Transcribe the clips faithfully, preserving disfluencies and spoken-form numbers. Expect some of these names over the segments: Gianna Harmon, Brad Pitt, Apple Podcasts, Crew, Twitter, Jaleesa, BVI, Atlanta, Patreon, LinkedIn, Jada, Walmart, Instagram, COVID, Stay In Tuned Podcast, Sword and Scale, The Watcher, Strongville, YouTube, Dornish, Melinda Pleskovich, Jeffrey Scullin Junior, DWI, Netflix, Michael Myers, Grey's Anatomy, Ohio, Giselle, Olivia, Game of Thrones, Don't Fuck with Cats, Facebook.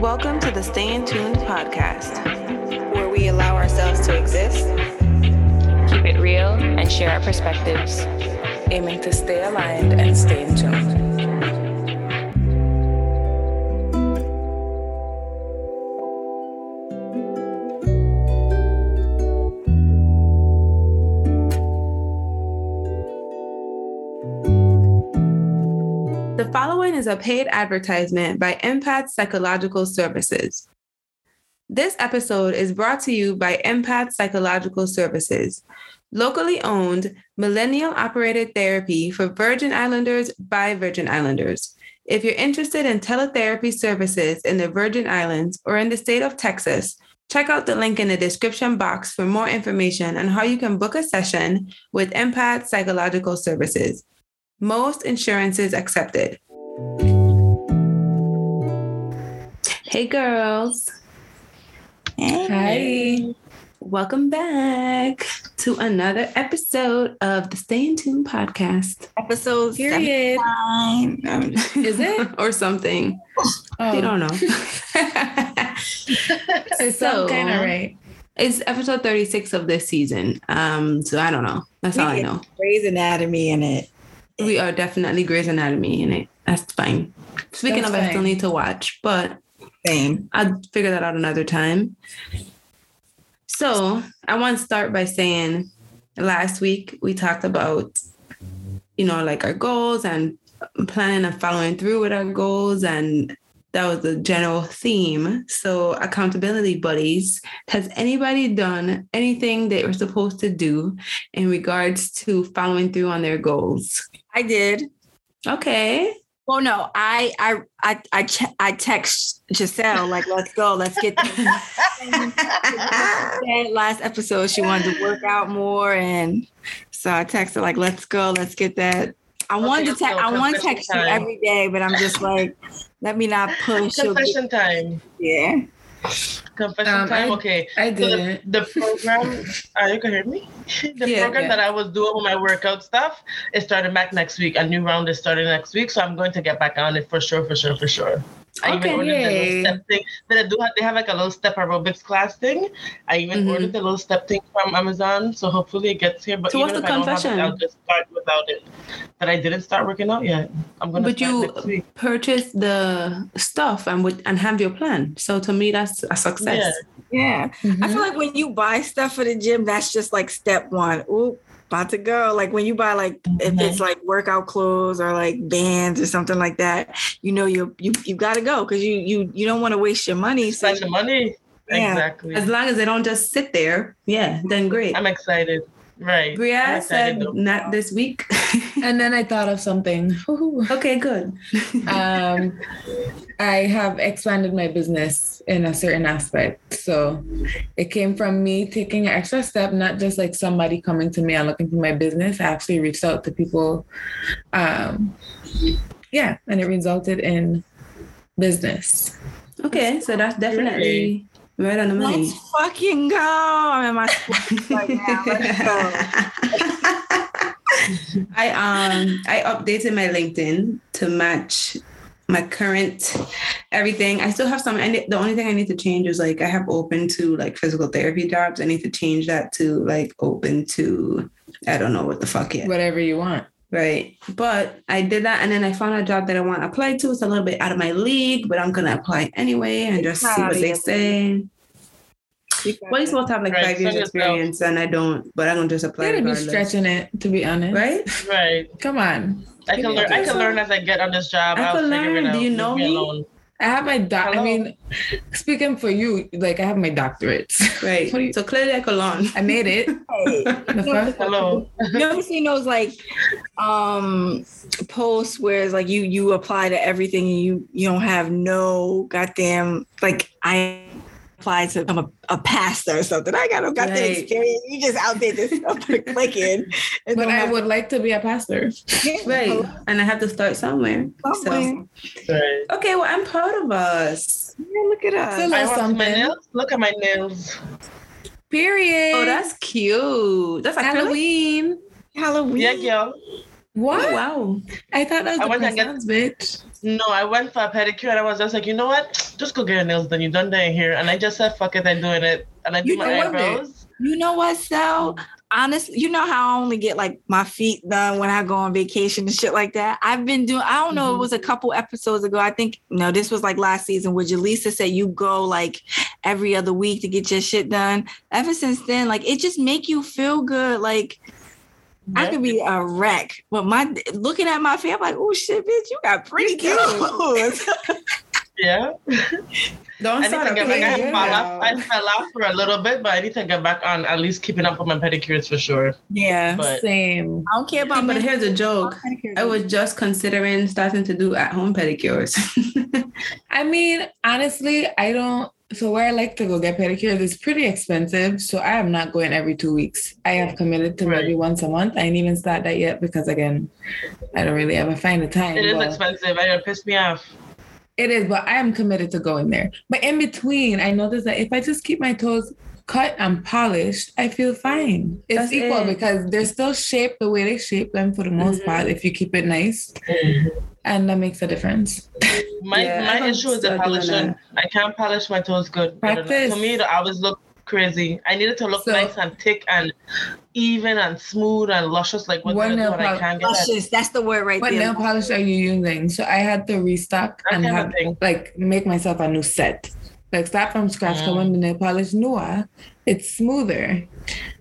Welcome to the Stay In Tuned Podcast, where we allow ourselves to exist, keep it real, and share our perspectives, aiming to stay aligned and stay in tune. The following is a paid advertisement by Empath Psychological Services. This episode is brought to you by Empath Psychological Services, locally owned, millennial-operated therapy for Virgin Islanders by Virgin Islanders. If you're interested in teletherapy services in the Virgin Islands or in the state of Texas, check out the link in the description box for more information on how you can book a session with Empath Psychological Services. Most insurances accepted. Hey, girls. Hey. Hi. Welcome back to another episode of the Stay In Tuned Podcast. Episode Period. seventy-nine. Is it? Or something. Oh. You don't know. It's so kind of right. It's episode thirty-six of this season. Um, so I don't know. That's we all I know. Grey's Anatomy in it. We are definitely Grey's Anatomy in it. That's fine. Speaking That's of, fine. I still need to watch, but Same. I'll figure that out another time. So I want to start by saying last week we talked about, you know, like our goals and planning and following through with our goals. And that was the general theme. So accountability buddies, has anybody done anything they were supposed to do in regards to following through on their goals? I did. Okay. Well, no, I, I, I, I, ch- I text Giselle, like, let's go, let's get this. Last episode, she wanted to work out more. And so I texted like, let's go, let's get that. I okay, wanted to text, I want to text you every day, but I'm just like, let me not push. Confession time. Yeah. Confession um, time. I, okay. I did. So the, the program, are you can hear me? The yeah, program yeah. that I was doing with my workout stuff is starting back next week. A new round is starting next week. So I'm going to get back on it for sure, for sure, for sure. I okay. even ordered the little step thing. They, do have, they have like a little step aerobics class thing. I even mm-hmm. ordered the little step thing from Amazon. So hopefully it gets here. But so even what's if the I confession? Don't have it, I'll just start without it. But I didn't start working out yet. I'm gonna. But you purchased the stuff and would and have your plan. So to me, that's a success. Yeah. yeah. Mm-hmm. I feel like when you buy stuff for the gym, that's just like step one. Ooh. About to go. Like when you buy like mm-hmm. if it's like workout clothes or like bands or something like that, you know you you you gotta go because you you you don't want to waste your money. So your money, yeah. Exactly. As long as they don't just sit there, yeah, then great. I'm excited. Right. Bria said though. Not this week, and then I thought of something. Ooh. Okay, good. um, I have expanded my business in a certain aspect, so it came from me taking an extra step, not just like somebody coming to me and looking for my business. I actually reached out to people, um, yeah, and it resulted in business. Okay, so that's definitely. Right on the money. Let's fucking go. I'm in my school right now. Let's go. I um I updated my LinkedIn to match my current everything. I still have some. And the only thing I need to change is like I have open to like physical therapy jobs. I need to change that to like open to I don't know what the fuck yet. Whatever you want. Right. But I did that. And then I found a job that I want to apply to. It's a little bit out of my league, but I'm going to apply anyway and just see what they say. Well, you're supposed to have like right. five years experience and I don't, but I'm going to just apply. You're going to be stretching it, to be honest. Right? Right. Come on. I can, learn, I can learn as I get on this job. I can learn. Do you know me? Alone. I have my doc. Hello? I mean, speaking for you, like I have my doctorates, right? You- so clearly, I could learn. I made it. Hey. Hello. You ever seen those like um, posts where it's like you you apply to everything and you you don't have no goddamn like I applied to become a, a pastor or something. I got no goddamn right. experience. You just out there just clicking. But I have- would like to be a pastor, yeah. right? And I have to start somewhere. somewhere. So. Right. Okay, well, I'm proud of us. Yeah, look at us. So I want my nails. Look at my nails. Period. Oh, that's cute. That's Halloween. Halloween. Yeah, girl. What? Oh, wow. I thought that was I the went get, bitch. No, I went for a pedicure and I was just like, you know what? just go get your nails done. You done that in here. And I just said, fuck it, I'm doing it. And I do my eyebrows. You know what, Sal? Honestly, you know how I only get like my feet done when I go on vacation and shit like that. I've been doing, I don't know, mm-hmm. It was a couple episodes ago. I think, no, this was like last season where Jaleesa said you go like every other week to get your shit done. Ever since then, like it just make you feel good. Like I could be a wreck, but my looking at my feet, I'm like, oh shit, bitch, you got pretty clothes. Yeah. Don't start I, get back, I, yeah. fell off, I fell off for a little bit, but I need to get back on at least keeping up with my pedicures for sure. Yeah, but same. I don't care about. But here's a joke. I was just considering starting to do at-home pedicures. I mean, honestly, I don't. So where I like to go get pedicures is pretty expensive. So I am not going every two weeks. I have committed to right. maybe once a month. I didn't even start that yet because, again, I don't really ever find the time. It is expensive. It pissed me off. It is, but I am committed to going there. But in between, I noticed that if I just keep my toes cut and polished, I feel fine. It's That's equal it. Because they're still shaped the way they shape them for the most mm-hmm. part if you keep it nice. Mm-hmm. And that makes a difference. My yeah, my issue is the polishing. I can't polish my toes good. Practice. To me, it always look crazy. I need it to look so, nice and thick and even and smooth and luscious. Like what, what pol- I can't get luscious. At. That's the word right what there. What nail polish are you using? So I had to restock that and have like make myself a new set. Like start from scratch. Mm. So when the nail polish newer, it's smoother.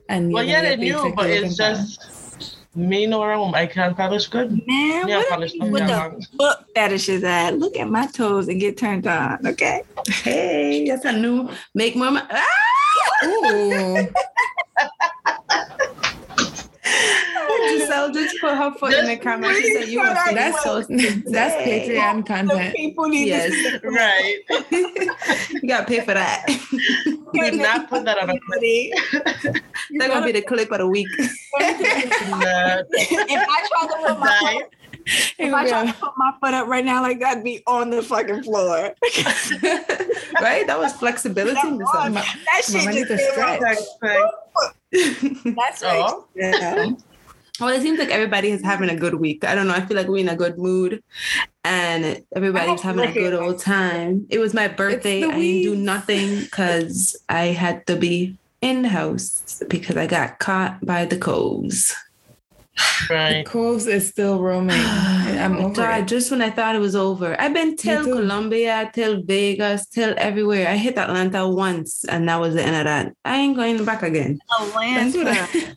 And well, yeah, they knew, but it's just. Polish. Me no room. I can't polish good. Man, yeah, what polish with the foot fetishes at? Look at my toes and get turned on, okay? Hey, that's a new make mama. Ah! Ooh. Giselle just put her foot just in the comment. She said, "You are that's so that's Patreon content. People need yes, this. Right? You gotta pay for that. Did not put that on a clip. They're gonna be the clip of the week. If I try to put my foot, if I try to put my foot up right now, like that'd be on the fucking floor. Right? That was flexibility. That, was, my, that shit just came. That's right. Yeah. Well, it seems like everybody is having a good week. I don't know. I feel like we're in a good mood and everybody's having a good old time. It was my birthday. I didn't do nothing because I had to be in the house because I got caught by the coves. Right. The coves is still roaming. I'm over God, it. Just when I thought it was over. I've been till Colombia, till Vegas, till everywhere. I hit Atlanta once and that was the end of that. I ain't going back again. Atlanta.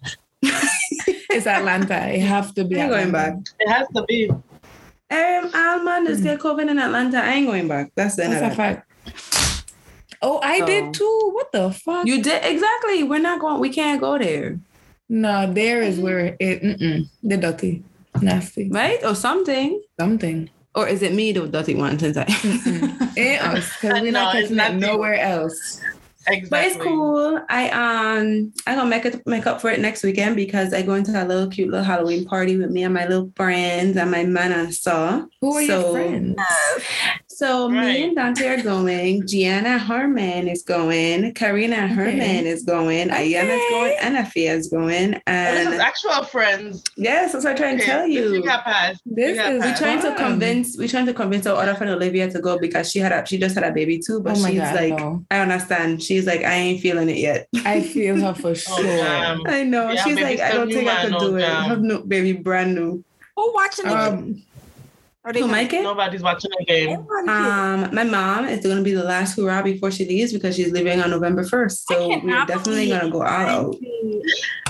It's Atlanta. It have to be. I ain't Atlanta. Going back. It has to be. Um, Alman is get COVID in Atlanta. I ain't going back. That's the That's a fact. Oh, I so. did too. What the fuck? You did exactly. We're not going. We can't go there. No, there is where it. Mm-mm. The dirty, nasty, right? Or something. Something. Or is it me the dirty one? Since I. Because we're not catching that nowhere else. Exactly. But it's cool. I um I gonna make it make up for it next weekend because I go into a little cute little Halloween party with me and my little friends and my man I saw. Who are so, your friends? Uh, so right. Me and Dante are going. Gianna Harmon is going. Karina Herman okay. is going. Okay. Ayana's going. Anafia is going. And oh, this is actual friends. Yes, that's what I'm trying okay. to tell you. You got past. This you is we're trying wow. to convince we're trying to convince our other friend Olivia to go because she had a she just had a baby too, but oh she's God, like no. I understand. She She's like, I ain't feeling it yet. I feel her for sure. Oh, I know. Yeah, she's like, I don't think I can do it. I have no baby, brand new. Who watching the um, game? Are they who like it? Nobody's watching the game. Um, my mom is going to be the last hurrah before she leaves because she's leaving on November first. So we're definitely going to go all out.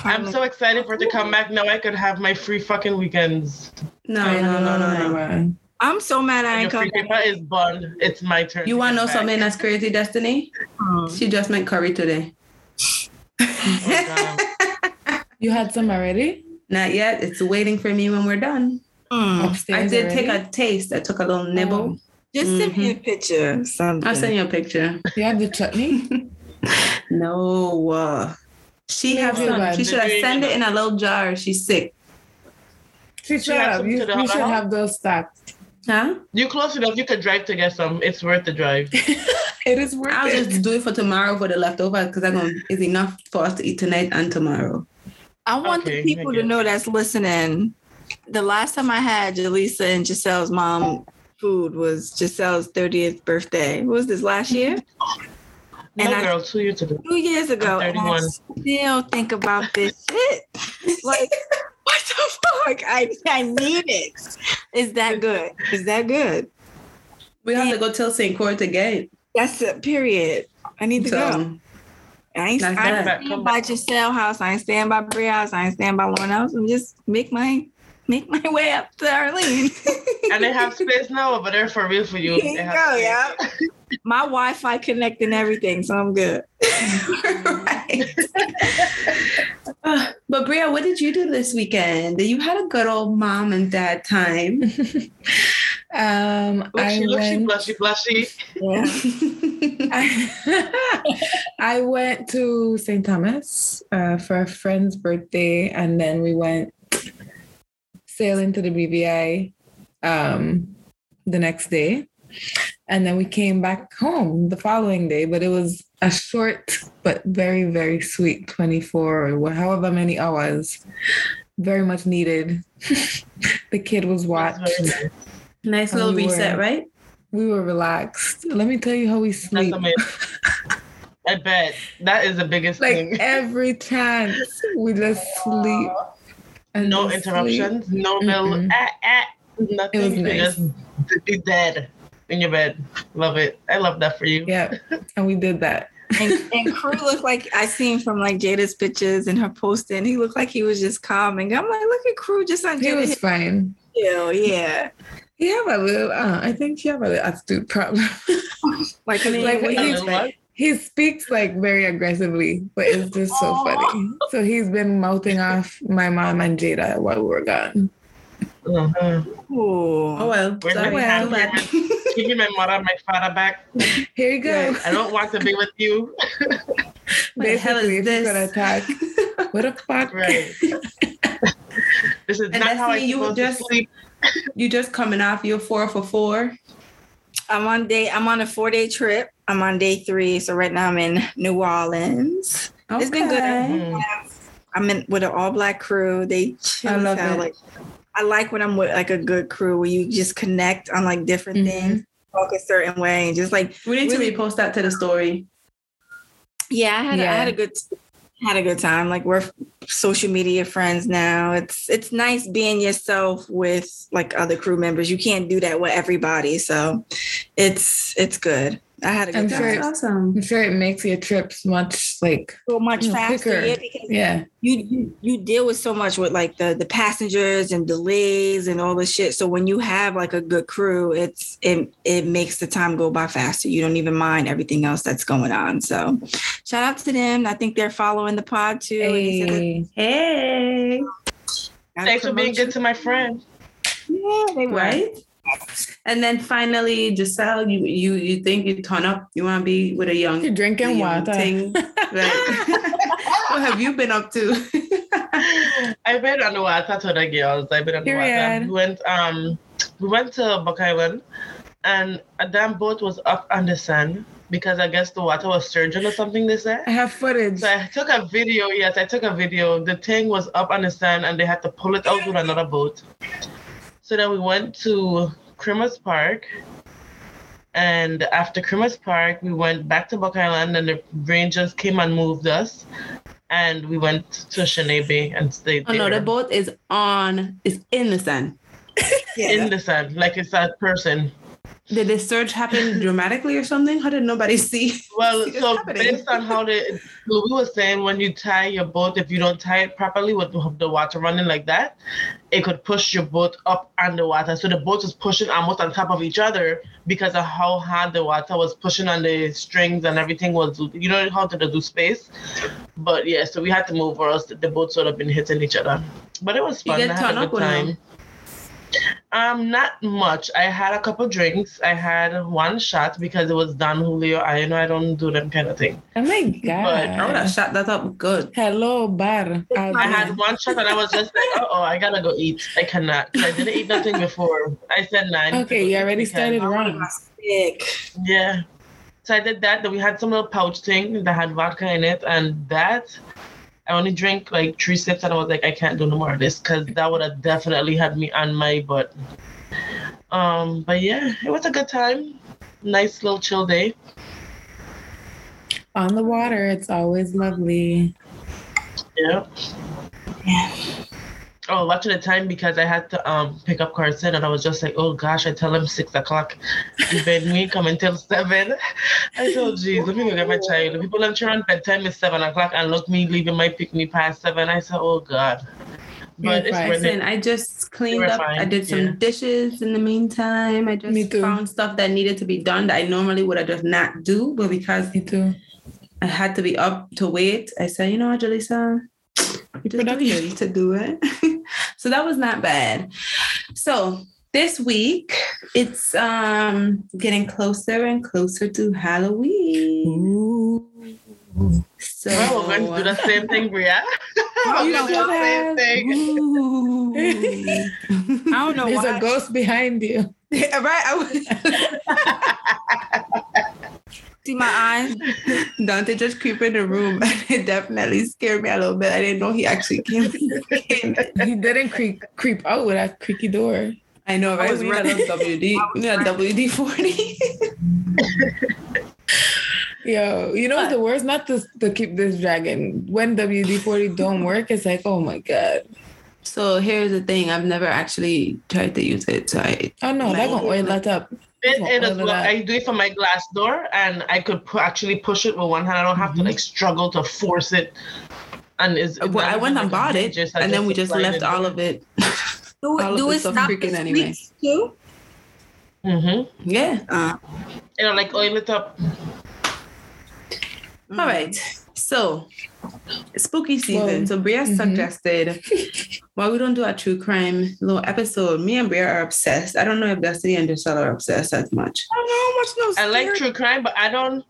I'm so excited for it to come back. Now I could have my free fucking weekends. No, no, no, no, no. I'm so mad I ain't coming. Your paper is burned. It's my turn. You want to know back. Something that's crazy, Destiny? Mm. She just made curry today. Oh, you had some already? Not yet. It's waiting for me when we're done. Mm. I did already? Take a taste. I took a little nibble. Oh. Just mm-hmm. send me a picture. Something. I'll send you a picture. You have the chutney? No. Uh, she has some. Bad. She should have sent it in a little jar. She's sick. She should have. You, you should have those stocked. Huh? You close enough. You could drive to get some. It's worth the drive. It is worth. I'll it. just do it for tomorrow for the leftovers because I'm gonna. It's enough for us to eat tonight and tomorrow. I want okay, the people to know that's listening. The last time I had Jaleesa and Giselle's mom food was Giselle's thirtieth birthday. What was this, last year? No, and girl, I, two years ago. Two years ago, and I still think about this shit. Like, what the fuck? I I need it. Is that good? Is that good? We have and, to go till Saint Court to gate. That's it, period. I need to so, go. I ain't, I ain't stand by Giselle's house. I ain't stand by Bria's house. I ain't stand by one else. I'm just make my make my way up to Arlene. And they have space now over there for real for you. They have go, yeah. My Wi-Fi connecting everything, so I'm good. Right. uh, but Bria, what did you do this weekend? You had a good old mom and dad time. um, Blushy, went... blushy, blushy. Yeah. I, I went to Saint Thomas uh, for a friend's birthday, and then we went sailing to the B V I um, the next day. And then we came back home the following day, but it was a short but very, very sweet twenty-four or however many hours. Very much needed. The kid was watched. Nice little we reset, were, right? We were relaxed. Let me tell you how we sleep. I bet. That is the biggest like thing. Like every chance we just sleep. And no just interruptions, sleep. No middle, mm-hmm. ah, ah, nothing. It was nice. Just to be dead. In your bed. Love it. I love that for you. Yeah. And we did that. And, and Crew looked like I seen from like Jada's pictures and her posting. He looked like he was just calm. And I'm like, look at Crew just on Jada. He was fine. Ew, yeah. He have a little, uh, I think he have a little attitude problem. Like, like what he, like, he speaks like very aggressively, but it's just so aww. Funny. So he's been mouthing off my mom and Jada while we were gone. Uh-huh. Oh well, so my well. Back. Give me my mother and my father back. Here you go. Yeah, I don't want to be with you. Basically, the hell is this? Gonna attack. What a fuck! Right. This is and not how I you just to sleep. You just coming off your four for four. I'm on day. I'm on a four day trip. I'm on day three. So right now I'm in New Orleans. Okay. It's been good. Mm-hmm. I'm in with an all black crew. They chill I love out, it. Like, I like when I'm with like a good crew where you just connect on like different mm-hmm. things, talk a certain way, and just like we need really, to repost that to the story. Yeah, I had yeah. A, I had a good had a good time. Like we're social media friends now. It's it's nice being yourself with like other crew members. You can't do that with everybody, so it's it's good. I had a good I'm time. Sure awesome. I'm sure it makes your trips much like so much you know, faster. Yeah, because yeah. You, you you deal with so much with like the, the passengers and delays and all this shit. So when you have like a good crew, it's it it makes the time go by faster. You don't even mind everything else that's going on. So shout out to them. I think they're following the pod too. Hey, hey. Thanks for being you. Good to my friend. Yeah, they were. Right? And then finally, Giselle, you you you think you turn up? You want to be with a young? You're drinking young water. Thing. Like, what have you been up to? I've been on the water to the girls. I've been on the water. We went um we went to Buck Island, and a damn boat was up on the sand because I guess the water was surging or something. They said. I have footage. So I took a video. Yes, I took a video. The thing was up on the sand, and they had to pull it out with another boat. So then we went to Creamer's Park, and after Creamer's Park, we went back to Buck Island, and the Rangers came and moved us, and we went to Shanae Bay and stayed oh, there. Oh no, the boat is on, it's in the sand. Yeah. In the sand, like it's that person. Did the surge happen dramatically or something? How did nobody see? Well, see so happening? Based on how the Louis was saying, when you tie your boat, if you don't tie it properly with the water running like that, it could push your boat up underwater. So the boat was pushing almost on top of each other because of how hard the water was pushing on the strings and everything was, you know, how to do space. But yeah, so we had to move or else the boat sort of been hitting each other. But it was fun. You get I had a good time. Him. Um, not much. I had a couple drinks. I had one shot because it was Don Julio. I know I don't do them kind of thing. Oh my god! But I would have shot that up good. Hello, bar. I had one shot and I was just like, uh oh, I gotta go eat. I cannot. Cause I didn't eat nothing before. I said nine. Okay, you already started wrong. Yeah. So I did that. Then we had some little pouch thing that had vodka in it, and that. I only drank like three sips and I was like, I can't do no more of this because that would have definitely had me on my butt. Um, but yeah, it was a good time. Nice little chill day. On the water, it's always lovely. Yep. Yeah. Oh, watching the time because I had to um pick up Carson, and I was just like, oh gosh, I tell him six o'clock. Even we come until seven. I told, geez, let me go get my child. The people in Toronto bedtime is seven o'clock, and look, me leaving my picnic past seven. I said, oh god. But it's Listen, I just cleaned up. Fine. I did some yeah. dishes in the meantime. I just found stuff that needed to be done that I normally would have just not do, but because me too. I had to be up to wait, I said, you know what, Jaleesa, you just need to do it. So that was not bad. So this week, it's um, getting closer and closer to Halloween. Ooh. So oh, we're going to do the same thing, Bria. Oh, you do the same thing. I don't know. There's why. a ghost behind you. Right? I was... See my eyes? Dante just creeped in the room. It definitely scared me a little bit. I didn't know he actually came. came he didn't creep creep out with that creaky door. I know, right? I was running W D. Yeah, W D forty. Yo, you know what? The worst not to, to keep this dragon. When W D forty don't work, it's like, oh my god. So here's the thing: I've never actually tried to use it. So I oh no, that won't oil that up. It, it is, I do it for my glass door, and I could pu- actually push it with one hand. I don't have mm-hmm. to like struggle to force it. And is well, I went and bought it, just, and then we just left all of it. Do it, do it stop freaking anyway. Too? Mm-hmm. Yeah. Uh, you know, like oil it up. All right, so spooky season. Whoa. So Bria mm-hmm. suggested, while we don't do a true crime little episode, me and Bria are obsessed. I don't know if Destiny and Giselle are obsessed as much. I don't know much. No, I like true crime, but I don't.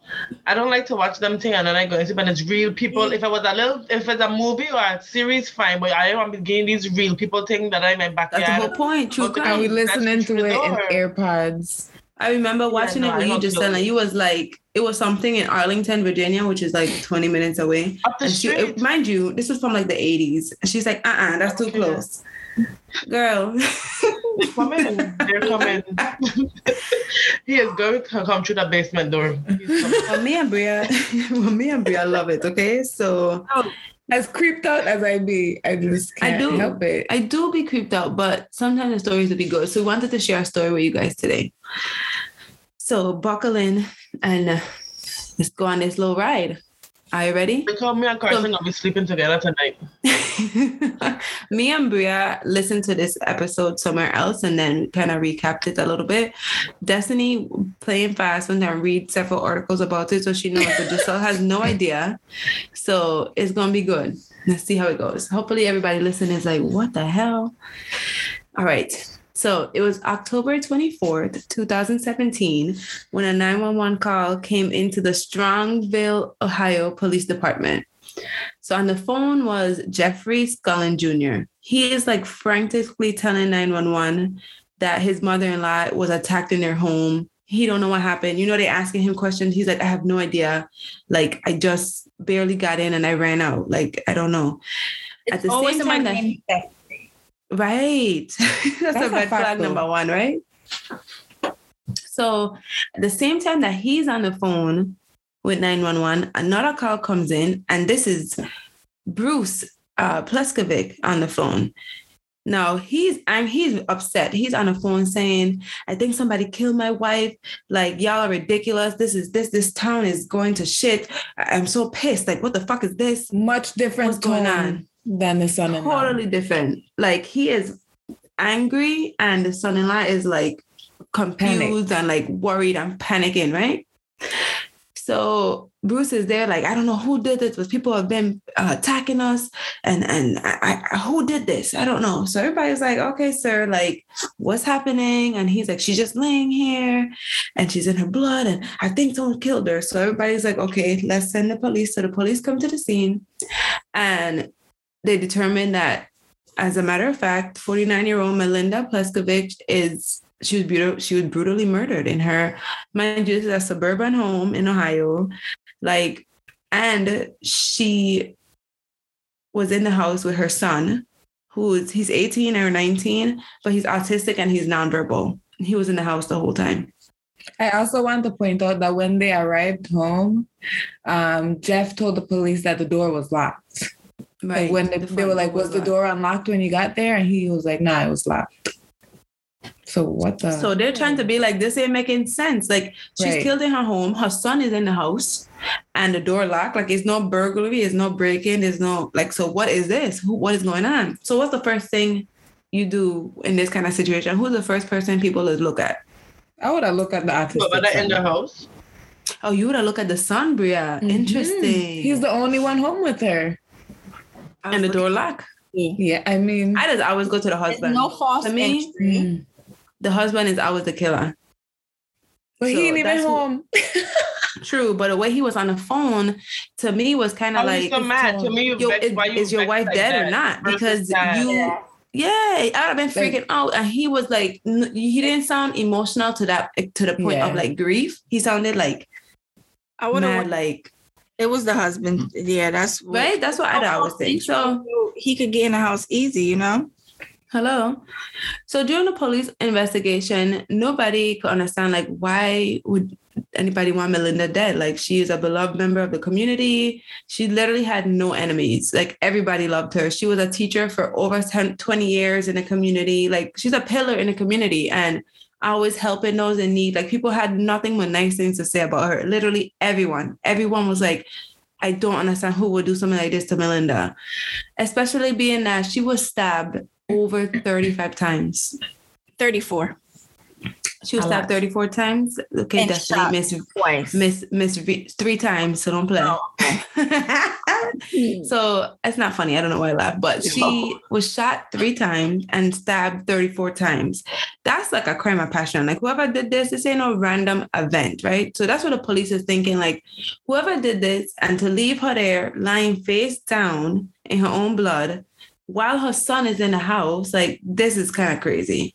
I don't like to watch them thing, and then I go into but it's real people. Yeah. If it was a little, if it's a movie or a series, fine. But I don't want to be getting these real people thing that I in my backyard. That's the whole point. True crime. We listening to it in AirPods. I remember watching yeah, no, it when you just said, like, you was like, it was something in Arlington, Virginia, which is like twenty minutes away. Up the and she, it, mind you, this was from like the eighties. And she's like, uh-uh, that's too close. Girl. Come in. They're coming. He is going to come through the basement door. Well, me and Bria, well, me and Bria love it, okay? So... Oh. As creeped out as I be, I just can't I do, help it. I do be creeped out, but sometimes the stories will be good. So we wanted to share a story with you guys today. So buckle in and uh, let's go on this little ride. Are you ready? They call me and Carson so, will be sleeping together tonight. Me and Bria listened to this episode somewhere else and then kind of recapped it a little bit. Destiny playing fast and then read several articles about it so she knows, but Giselle has no idea. So it's going to be good. Let's see how it goes. Hopefully everybody listening is like, what the hell? All right. So it was October twenty-fourth, twenty seventeen, when a nine one one call came into the Strongville, Ohio Police Department. So on the phone was Jeffrey Scullin Junior He is like frantically telling nine one one that his mother-in-law was attacked in their home. He don't know what happened. You know, they asking him questions. He's like, I have no idea. Like, I just barely got in and I ran out. Like, I don't know. It's At the always same time, in my that- Right. That's, That's a red flag though. Number one, right? So at the same time that he's on the phone with nine one one, another call comes in, and this is Bruce uh, Pleskovec on the phone. Now, he's I'm, he's upset. He's on the phone saying, I think somebody killed my wife. Like, y'all are ridiculous. This is this. This town is going to shit. I, I'm so pissed. Like, what the fuck is this? Much different. What's going on? Than the son-in-law. Totally different. Like, he is angry and the son-in-law is like confused Panic. and like worried and panicking, right? So Bruce is there like, I don't know who did this, but people have been uh, attacking us and and I, I who did this? I don't know. So everybody's like, okay, sir, like what's happening? And he's like, she's just laying here and she's in her blood and I think someone killed her. So everybody's like, okay, let's send the police. So the police come to the scene and they determined that, as a matter of fact, forty-nine-year-old Melinda Pleskovich is she was beautiful. She was brutally murdered in her, mind you, this is a suburban home in Ohio, like, and she was in the house with her son, who is he's eighteen or nineteen, but he's autistic and he's nonverbal. he was in the house the whole time. I also want to point out that when they arrived home, um, Jeff told the police that the door was locked. Right. Like when they, the they were like, was, was the door unlocked when you got there? And he was like, nah, it was locked. So what the? So they're trying to be like, this ain't making sense. Like she's right. killed in her home. Her son is in the house and the door locked. Like it's no burglary. It's no break-in. There's no like, so what is this? Who, what is going on? So what's the first thing you do in this kind of situation? Who's the first person people would look at? I would have looked at the artist. But in the house? Oh, you would have looked at the son, Bria. Mm-hmm. Interesting. He's the only one home with her. And the door lock. Yeah, I mean. I just always go to the husband. No false to me, entry. The husband is always the killer. But so he ain't even home. What, true, but the way he was on the phone, to me, was kind of like. So mad. To me, yo, it, why you is your wife like dead that? Or not? Versus because that. You. Yeah. Yeah, I'd have been freaking like, out. And he was like, he didn't sound emotional to that, to the point yeah. of like grief. He sounded like, I would have like, it was the husband. Yeah, that's what, right. That's what I always think. So he could get in the house easy, you know? Hello. So during the police investigation, nobody could understand like, why would anybody want Melinda dead? Like she is a beloved member of the community. She literally had no enemies. Like everybody loved her. She was a teacher for over ten, twenty years in the community. Like she's a pillar in the community and always helping those in need. Like people had nothing but nice things to say about her. Literally everyone, everyone was like, I don't understand who would do something like this to Melinda, especially being that she was stabbed over thirty-five times. thirty-four. She was stabbed thirty-four times. Okay, that's miss twice. Miss miss three times, so don't play. No. So it's not funny. I don't know why I laugh, but she was shot three times and stabbed thirty-four times. That's like a crime of passion. Like whoever did this, this ain't no random event, right? So that's what the police is thinking. Like whoever did this, and to leave her there lying face down in her own blood. While her son is in the house, like this is kind of crazy.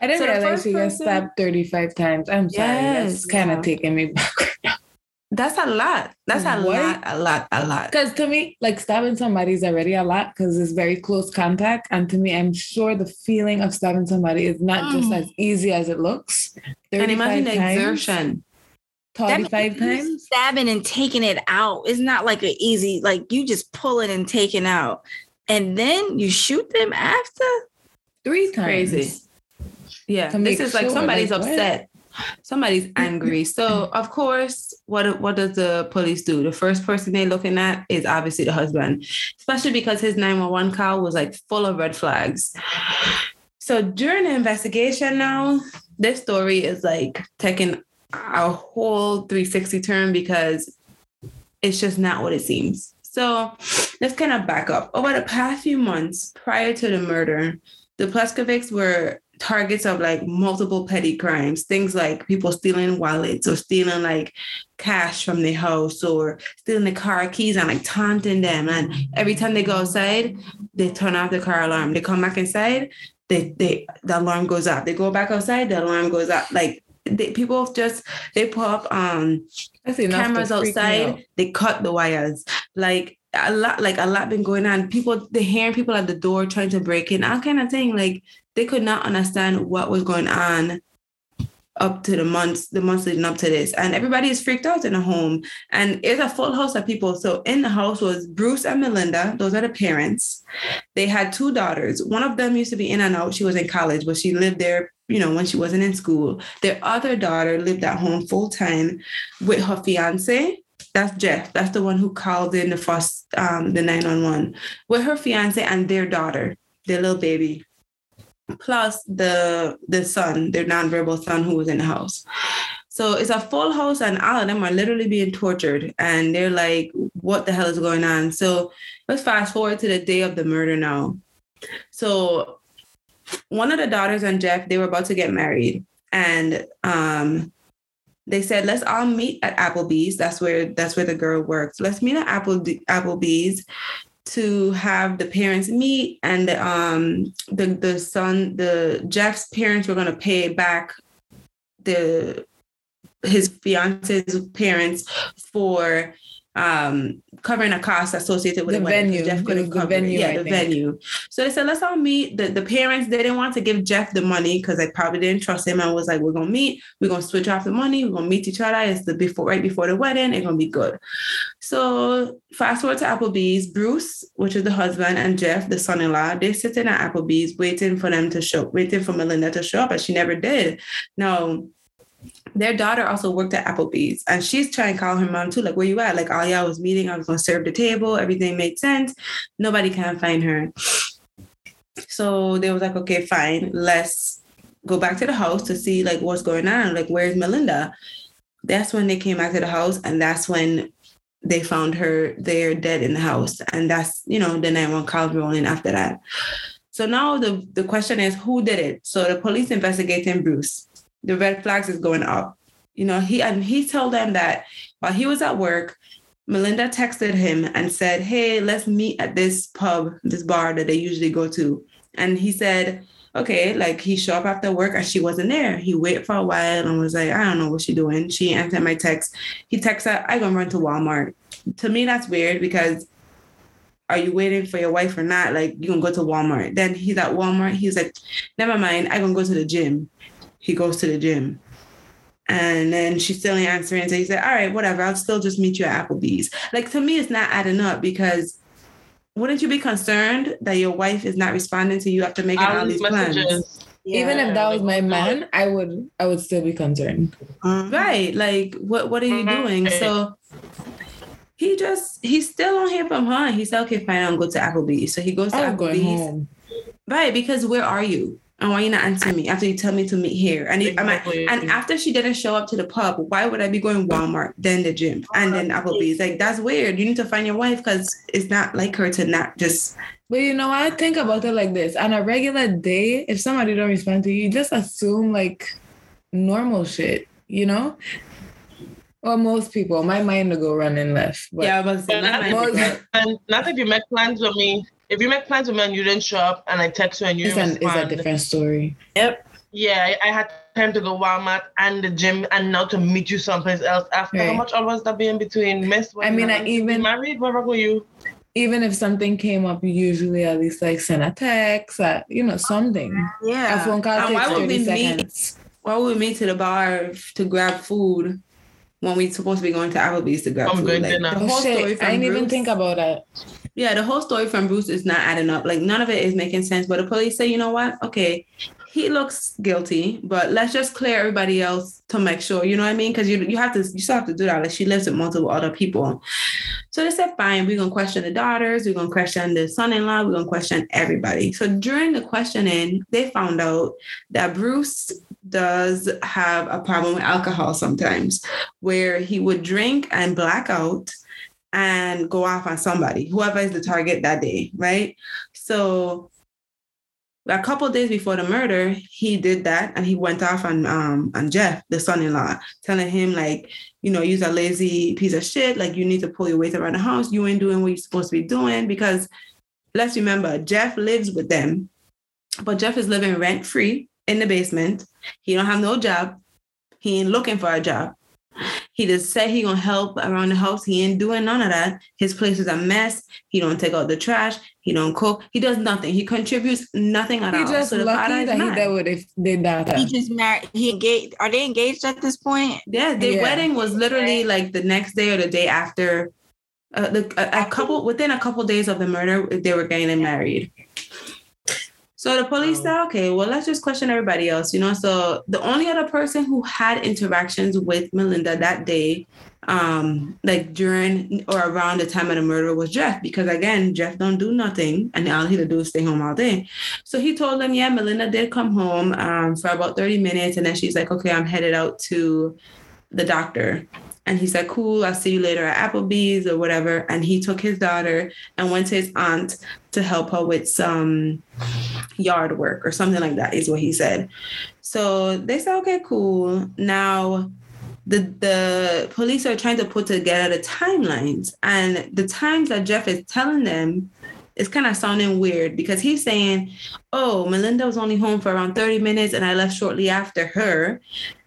I didn't so realize she got stabbed thirty-five times. I'm sorry, yes, that's kind of yeah. taking me back. That's a lot. That's a what? lot, a lot, a lot. Because to me, like stabbing somebody is already a lot because it's very close contact. And to me, I'm sure the feeling of stabbing somebody is not mm. just as easy as it looks. And imagine the times, exertion. thirty-five times stabbing and taking it out is not like an easy. Like you just pull it and take it out. And then you shoot them after three times. Crazy. Yeah. This is sure, like somebody's like, upset. Somebody's angry. So, of course, what what does the police do? The first person they're looking at is obviously the husband, especially because his nine one one call was like full of red flags. So during the investigation now, this story is like taking a whole three sixty turn because it's just not what it seems. So let's kind of back up. Over the past few months prior to the murder, the Pleskovics were targets of like multiple petty crimes, things like people stealing wallets or stealing like cash from their house or stealing the car keys and like taunting them. And every time they go outside, they turn off the car alarm. They come back inside, they, they the alarm goes off. They go back outside, the alarm goes off. Like they, people just, they put up um, cameras outside, out. They cut the wires. Like a lot, like a lot been going on. People, they hearing people at the door trying to break in, all kind of thing. Like they could not understand what was going on up to the months, the months leading up to this. And everybody is freaked out in the home. And it's a full house of people. So in the house was Bruce and Melinda. Those are the parents. They had two daughters. One of them used to be in and out. She was in college, but she lived there, you know, when she wasn't in school. Their other daughter lived at home full time with her fiance. That's Jeff. That's the one who called in the first, um, the nine one one with her fiance and their daughter, their little baby, plus the the son, their nonverbal son who was in the house. So it's a full house and all of them are literally being tortured. And they're like, what the hell is going on? So let's fast forward to the day of the murder now. So one of the daughters and Jeff, they were about to get married. And um they said, let's all meet at Applebee's. That's where that's where the girl works. Let's meet at Apple, Applebee's to have the parents meet. And um, the, the son, the Jeff's parents were going to pay back the his fiance's parents for um, covering a cost associated with the venue. Jeff couldn't cover the venue. Yeah, I the think. venue. So they said, let's all meet. The, the parents, they didn't want to give Jeff the money because they probably didn't trust him. I was like, we're going to meet. We're going to switch off the money. We're going to meet each other. It's the before, right before the wedding. It's going to be good. So fast forward to Applebee's. Bruce, which is the husband, and Jeff, the son-in-law, they're sitting at Applebee's waiting for them to show, waiting for Melinda to show up, but she never did. Now, their daughter also worked at Applebee's, and she's trying to call her mom too. Like, where you at? Like, all y'all was meeting. I was going to serve the table. Everything made sense. Nobody can find her. So they was like, okay, fine. Let's go back to the house to see like what's going on. Like, where's Melinda? That's when they came back to the house, and that's when they found her there dead in the house. And that's, you know, the nine one one call rolling after that. So now the, the question is, who did it? So the police investigating Bruce. The red flags is going up. You know, he and he told them that while he was at work, Melinda texted him and said, hey, let's meet at this pub, this bar that they usually go to. And he said, okay, like he showed up after work and she wasn't there. He waited for a while and was like, I don't know what she's doing. She answered my text. He texted her, I'm going to run to Walmart. To me, that's weird because are you waiting for your wife or not? Like, you can go to Walmart. Then he's at Walmart. He's like, never mind. I'm going to go to the gym. He goes to the gym. And then she's still answering. So he said, all right, whatever. I'll still just meet you at Applebee's. Like, to me, it's not adding up because wouldn't you be concerned that your wife is not responding to you after making all, all these messages. plans? Yeah. Even if that was my man, I would I would still be concerned. Um, right. Like, what, what are you doing? So he just, he's still on here from her. He said, okay, fine, I'll go to Applebee's. So he goes to I'm Applebee's. Right. Because where are you? And why you not answer me after you tell me to meet here? And exactly. I, and after she didn't show up to the pub, why would I be going Walmart, then the gym, and then Applebee's? Like, that's weird. You need to find your wife because it's not like her to not just... But, you know, I think about it like this. On a regular day, if somebody don't respond to you, you just assume, like, normal shit, you know? Well, most people. My mind will go running left. But yeah, but so not, most, and not if you make plans with me. If you make plans with me and you didn't show up and I text you and you it's didn't an, respond. It's a different story. Yep. Yeah, I, I had time to go Walmart and the gym and now to meet you someplace else. After right. How much hours that be in between? Miss, I mean, I even... Married, where were you? Even if something came up, you usually at least like send a text, or, you know, something. Yeah. A phone call takes thirty seconds. Meet, why would we meet to the bar to grab food when we're supposed to be going to Applebee's to grab I'm food? Like, the whole oh, story from I didn't Bruce, even think about that. Yeah, the whole story from Bruce is not adding up. Like, none of it is making sense. But the police say, you know what? Okay, he looks guilty, but let's just clear everybody else to make sure. You know what I mean? Because you you have to you still have to do that. Like, she lives with multiple other people. So they said, fine, we're going to question the daughters. We're going to question the son-in-law. We're going to question everybody. So during the questioning, they found out that Bruce does have a problem with alcohol sometimes, where he would drink and black out and go off on somebody, whoever is the target that day, right? So a couple of days before the murder, he did that and he went off on um on Jeff, the son-in-law, telling him like, you know, you're a lazy piece of shit. Like, you need to pull your weight around the house. You ain't doing what you're supposed to be doing. Because let's remember, Jeff lives with them, but Jeff is living rent-free in the basement. He don't have no job. He ain't looking for a job. He just said he gonna help around the house. He ain't doing none of that. His place is a mess. He don't take out the trash. He don't cook. He does nothing. He contributes nothing at all. He just so lucky that he did what if they did. He just married. He engaged. Are they engaged at this point? Yeah, their yeah. wedding was literally like the next day or the day after. Uh, the, a, a couple within a couple days of the murder, they were getting married. So the police said, okay, well, let's just question everybody else, you know? So the only other person who had interactions with Melinda that day, um, like during or around the time of the murder was Jeff, because again, Jeff don't do nothing and all he'll do is stay home all day. So he told them, yeah, Melinda did come home um, for about thirty minutes. And then she's like, okay, I'm headed out to the doctor. And he said, cool, I'll see you later at Applebee's or whatever. And he took his daughter and went to his aunt to help her with some yard work or something like that is what he said. So they said, okay, cool. Now, the, the police are trying to put together the timelines. And the times that Jeff is telling them, it's kind of sounding weird because he's saying, oh, Melinda was only home for around thirty minutes and I left shortly after her.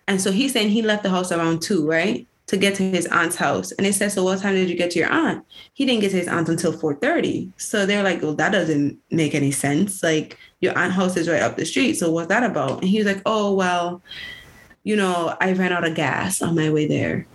And so he's saying he left the house around two, right? to get to his aunt's house. And they said, so what time did you get to your aunt? He didn't get to his aunt until four thirty. So they're like, well, that doesn't make any sense. Like, your aunt's house is right up the street. So what's that about? And he was like, oh, well, you know, I ran out of gas on my way there.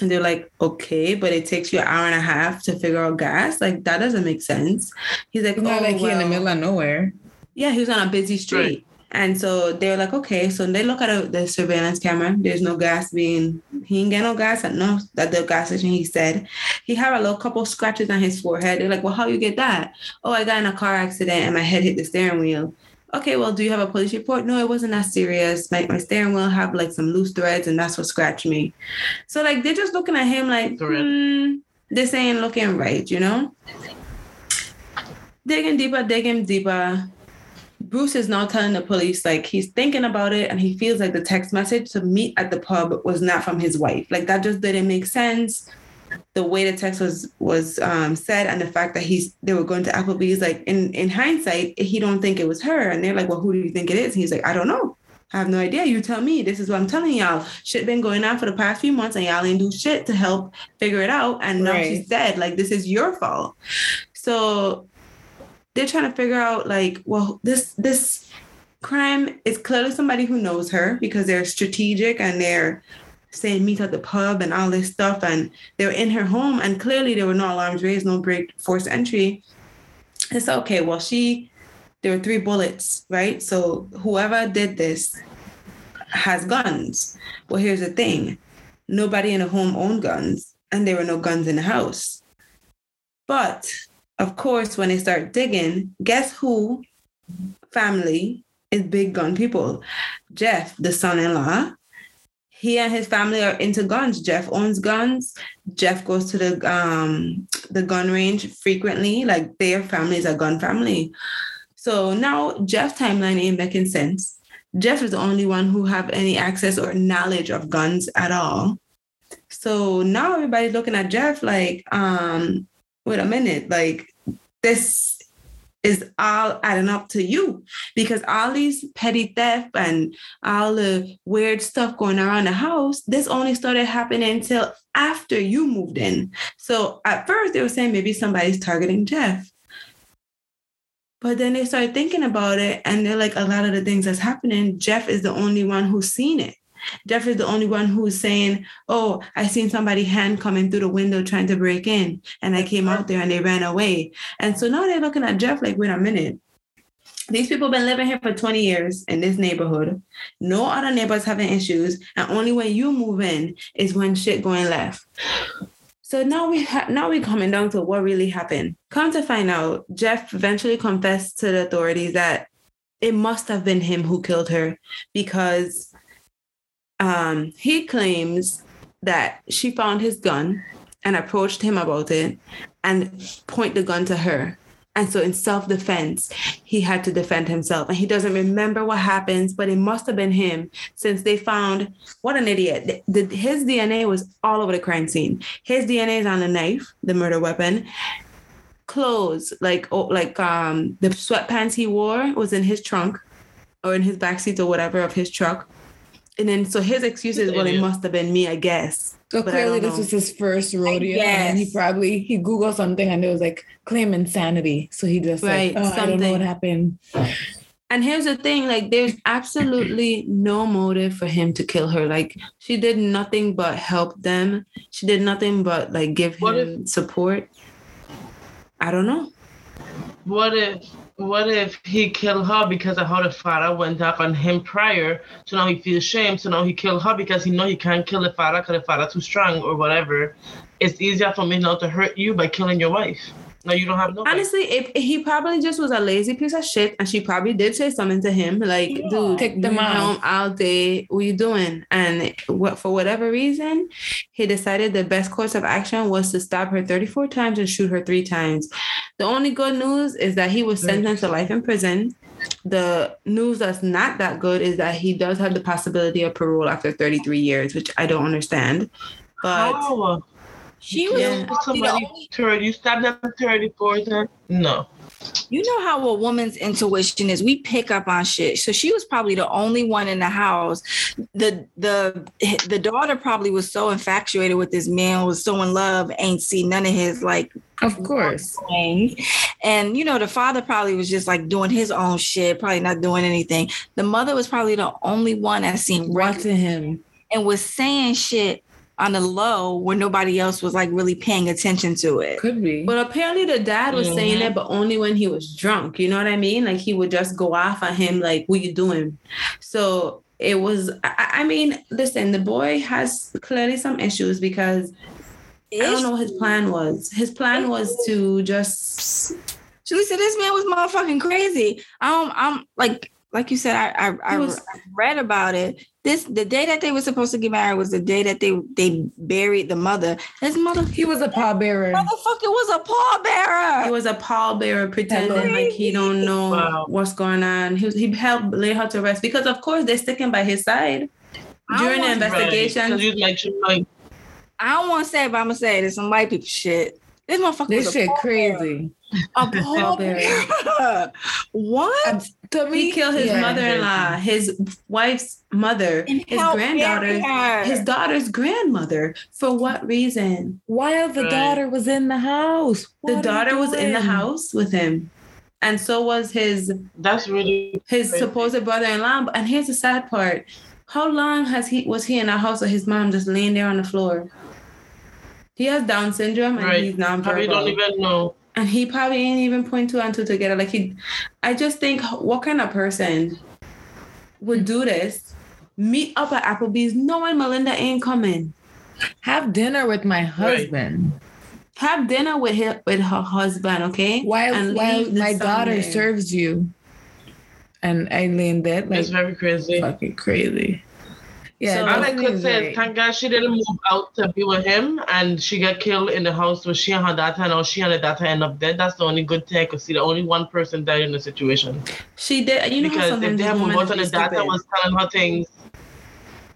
And they're like, okay, but it takes you an hour and a half to figure out gas. Like, that doesn't make sense. He's like, not oh, like well. Here in the middle of nowhere. Yeah, he was on a busy street. Right. And so they were like, okay. So they look at a, the surveillance camera. There's no gas being, he ain't get no gas at no, at the gas station, he said. He had a little couple scratches on his forehead. They're like, well, how you get that? Oh, I got in a car accident and my head hit the steering wheel. Okay, well, do you have a police report? No, it wasn't that serious. Like, my steering wheel have like some loose threads and that's what scratched me. So like, they're just looking at him like, hmm, this ain't looking right, you know? Digging deeper, digging deeper. Bruce is now telling the police, like, he's thinking about it and he feels like the text message to meet at the pub was not from his wife. Like, that just didn't make sense. The way the text was was um, said and the fact that he's they were going to Applebee's, like, in, in hindsight, he don't think it was her. And they're like, well, who do you think it is? And he's like, I don't know. I have no idea. You tell me. This is what I'm telling y'all. Shit been going on for the past few months and y'all ain't do shit to help figure it out. And now right. She's dead. Like, this is your fault. So... they're trying to figure out, like, well, this this crime is clearly somebody who knows her because they're strategic and they're saying meet at the pub and all this stuff. And they're in her home and clearly there were no alarms raised, no break, forced entry. It's okay. Well, she, there were three bullets, right? So whoever did this has guns. Well, here's the thing. Nobody in the home owned guns and there were no guns in the house. But... of course, when they start digging, guess who family is big gun people? Jeff, the son-in-law, he and his family are into guns. Jeff owns guns. Jeff goes to the um, the gun range frequently. Like, their family is a gun family. So now Jeff's timeline ain't making sense. Jeff is the only one who have any access or knowledge of guns at all. So now everybody's looking at Jeff like, um, wait a minute, like, this is all adding up to you because all these petty theft and all the weird stuff going around the house, this only started happening until after you moved in. So at first they were saying maybe somebody's targeting Jeff. But then they started thinking about it and they're like, a lot of the things that's happening, Jeff is the only one who's seen it. Jeff is the only one who's saying, oh, I seen somebody's hand coming through the window trying to break in. And I came out there and they ran away. And so now they're looking at Jeff like, wait a minute. These people have been living here for twenty years in this neighborhood. No other neighbors having issues. And only when you move in is when shit going left. So now we ha- now we're coming down to what really happened. Come to find out, Jeff eventually confessed to the authorities that it must have been him who killed her because... Um, he claims that she found his gun and approached him about it and point the gun to her. And so in self-defense, he had to defend himself. And he doesn't remember what happens, but it must have been him since they found, what an idiot. The, the, his D N A was all over the crime scene. His D N A is on the knife, the murder weapon. Clothes, like, oh, like um, the sweatpants he wore was in his trunk or in his backseat or whatever of his truck. And then, so his excuse is, well, it must have been me, I guess. So but clearly this was his first rodeo. And he probably, he Googled something and it was like, claim insanity. So he just right, like, oh, something. I don't know what happened. And here's the thing, like, there's absolutely no motive for him to kill her. Like, she did nothing but help them. She did nothing but, like, give him if, support. I don't know. What if... What if he killed her because of how the father went up on him prior? So now he feels shame. So now he killed her because he know he can't kill the father because the father's too strong or whatever. It's easier for me not to hurt you by killing your wife. Now you don't have no. Honestly, if he probably just was a lazy piece of shit, and she probably did say something to him like, yeah, "Dude, take them out home all day. What you doing?" And what for whatever reason, he decided the best course of action was to stab her thirty-four times and shoot her three times. The only good news is that he was sentenced to life in prison. The news that's not that good is that he does have the possibility of parole after thirty-three years, which I don't understand. But oh, she was yeah. somebody. You stabbed them thirty-four times. No, You know how a woman's intuition is. We pick up on shit. So she was probably the only one in the house. The the the daughter probably was so infatuated with this man, was so in love, ain't seen none of his, like, of course. Things. And, you know, the father probably was just like doing his own shit, probably not doing anything. The mother was probably the only one that seemed right to him and was saying shit on the low where nobody else was like really paying attention to it. Could be. But apparently the dad was mm-hmm. saying that, but only when he was drunk. You know what I mean? Like he would just go off on him like, what you doing? So it was, I, I mean, listen, the boy has clearly some issues because Ish- I don't know what his plan was. His plan was to just... Jaleesa, this man was motherfucking crazy. Um, I'm like... Like you said, I I, I was, read about it. This the day that they were supposed to get married was the day that they they buried the mother. His mother, he was a pallbearer. Motherfucker was a pallbearer. He was a pallbearer, pretending like he don't know wow. what's going on. He was, he helped lay her to rest because, of course, they're sticking by his side during the investigation. Right. Like, like, I don't want to say it, but I'm gonna say it. It's some white people shit. This motherfucker. This was shit a crazy. A pallbearer. What? A, To me, he killed his yeah, mother-in-law, his wife's mother, and his granddaughter, his daughter's grandmother. For what reason? While the right. daughter was in the house. What the daughter was in the house with him. And so was his, That's really his crazy. supposed brother-in-law. And here's the sad part. How long has he was he in the house with his mom just laying there on the floor? He has Down syndrome and right. he's nonverbal. Probably don't even know. And he probably ain't even point two and two together. Like he, I just think, what kind of person would do this? Meet up at Applebee's, knowing Melinda ain't coming. Have dinner with my husband. Right. Have dinner with her, with her husband, okay? While and while my Sunday. daughter serves you, and I lay in bed. Like, that's very crazy. Fucking crazy. Yeah. So all I could say is, thank God she didn't move out to be with him and she got killed in the house with she and her daughter, and all she and her daughter end up dead. That's the only good thing I could see. The only one person died in the situation. She did. You know, because if they had moved out and the daughter was telling her things.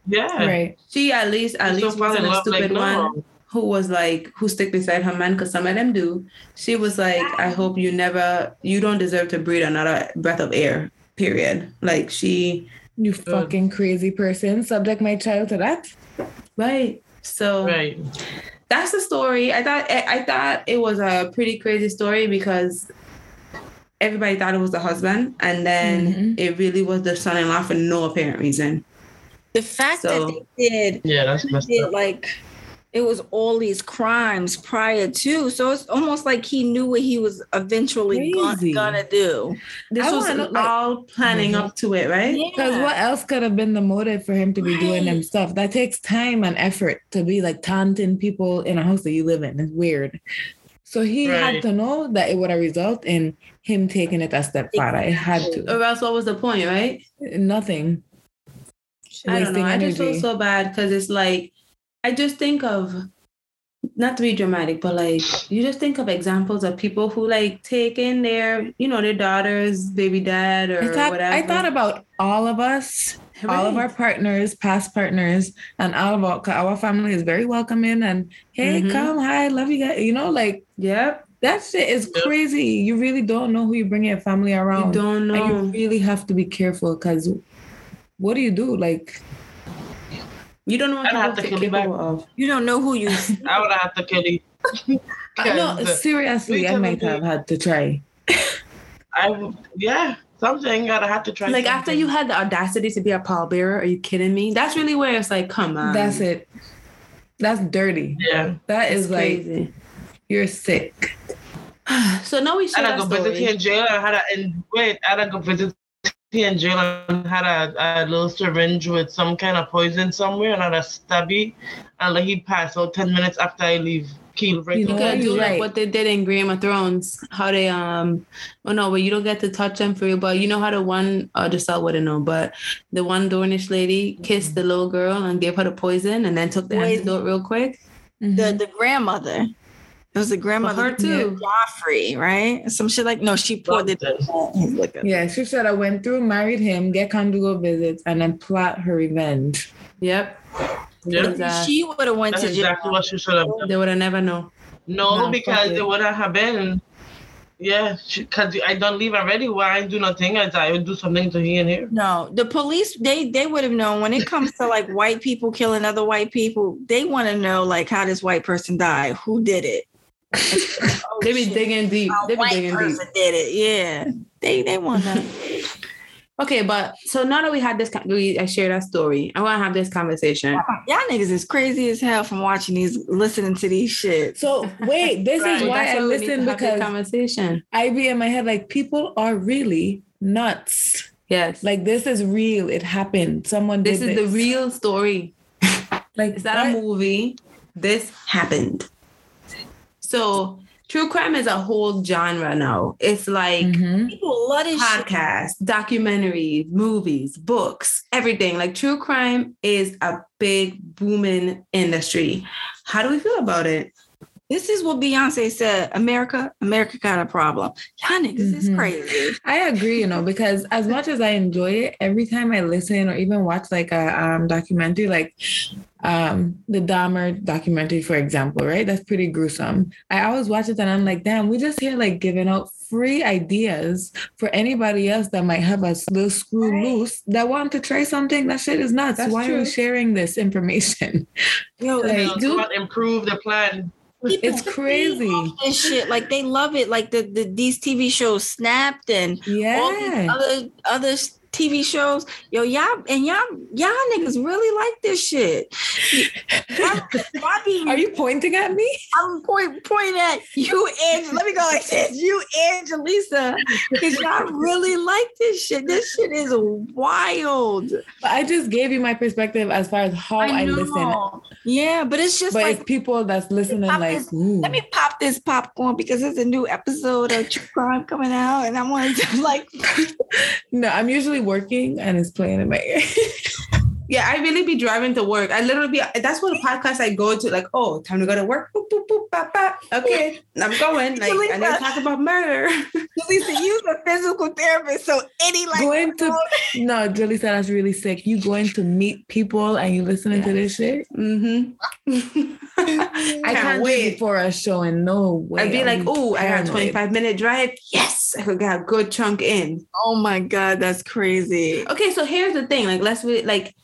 Yeah. Right. She at least, at least wasn't a stupid one who was like, who stick beside her man, because some of them do. She was like, I hope you never, you don't deserve to breathe another breath of air, period. Like she... You fucking crazy person. Subject my child to that. Right. So right. that's the story. I thought I, I thought it was a pretty crazy story because everybody thought it was the husband, and then mm-hmm. it really was the son-in-law for no apparent reason. The fact so, that they did, yeah, that's messed did, up. Like it was all these crimes prior to, so it's almost like he knew what he was eventually gonna, gonna do. This I was wanna, like, all planning mm-hmm. up to it, right? Because yeah. what else could have been the motive for him to be right. doing them stuff? That takes time and effort to be like taunting people in a house that you live in. It's weird. So he right. had to know that it would result in him taking it a step farther. It had to. Or else what was the point, right? Nothing. I don't know. I just energy. feel so bad because it's like, I just think of, not to be dramatic, but like, you just think of examples of people who like take in their, you know, their daughter's baby dad or I thought, whatever. I thought about all of us, right. all of our partners, past partners, and all of our, our family is very welcoming and hey, mm-hmm. come, hi, love you guys. You know, like, yeah, that shit is yep. crazy. You really don't know who you bring your family around. You don't know. And you really have to be careful because what do you do? Like, You don't know what have to kill you back. Of. You don't know who you. I would have to kill you. No, seriously, I might have had to try. I yeah, something I'd have to try. Like something. After you had the audacity to be a pallbearer, are you kidding me? That's really where it's like, come on. That's it. That's dirty. Yeah, that is crazy. Like you're sick. So now we should. I had to go visit him in jail. I had to wait. I had to go visit. And Jalen had a, a little syringe with some kind of poison somewhere, and had a stabby, and like he passed out ten minutes after I leave. Keel right you gotta do like what they did in Game of Thrones, how they um, oh no, well you don't get to touch them for you, but you know how the one, uh, Giselle wouldn't know, but the one Dornish lady kissed the little girl and gave her the poison, and then took the Wait. antidote real quick. Mm-hmm. The the grandmother. It was the grandmother her too, Joffrey, right? Some shit like no, she poured it. Yeah, she said I went through, married him, get conjugal visits, and then plot her revenge. Yep. Yep. Uh, she would have went That's to jail. Exactly what she should have done. They would have never known. No, no because it would have been. Yeah, because I don't live already where I do nothing. I, I would do something to here and here. No, the police, they they would have known when it comes to like white people killing other white people. They want to know like how this white person died, who did it. Oh, they be shit. digging deep. They be white digging person deep. Did it? Yeah, they they want that. Okay, but so now that we had this, we I shared that story. I want to have this conversation. Y'all niggas is crazy as hell from watching these, listening to these shit. So wait, this right. is why so I listen because conversation. I be in my head like people are really nuts. Yes, like this is real. It happened. Someone. This did is this. the real story. Like it's not a movie. This happened. So true crime is a whole genre now. It's like mm-hmm. people love this podcasts, shit. Documentaries, movies, books, everything. Like true crime is a big booming industry. How do we feel about it? This is what Beyonce said. America, America got a problem. Y'all niggas mm-hmm. is crazy. I agree, you know, because as much as I enjoy it, every time I listen or even watch like a um, documentary, like um, the Dahmer documentary, for example, right? That's pretty gruesome. I always watch it and I'm like, damn, we just here like giving out free ideas for anybody else that might have a little screw right. loose that want to try something. That shit is nuts. That's Why true. Are you sharing this information? Yo, like, do improve the plan. People it's crazy. This shit, like they love it. Like the, the these T V shows Snapped and yeah. all these other other T V shows. Yo, y'all and y'all y'all niggas really like this shit. I, I be, Are you pointing at me? I'm point pointing at you, and let me go like this. You and Jaleesa, because y'all really like this shit. This shit is wild. But I just gave you my perspective as far as how I, I listen. Yeah, but it's just but like... But it's people that's listening like... This, let me pop this popcorn because there's a new episode of True Crime coming out and I wanted to like... No, I'm usually working and it's playing in my ear. Yeah, I really be driving to work. I literally be... That's what a podcast I go to. Like, oh, time to go to work. Boop, boop, boop, bop, bop. Okay, I'm going. Like, I need to talk about murder. Jaleesa, you're a physical therapist, so any like... Going to, no, Jaleesa, that's really sick. You going to meet people and you listening yeah. to this shit? Mm-hmm. I can't, can't wait for a show and no way. I'd be I'm like, oh, I got a twenty-five minute drive. Yes, I could got a good chunk in. Oh my God, that's crazy. Okay, so here's the thing. Like, let's... Really, like.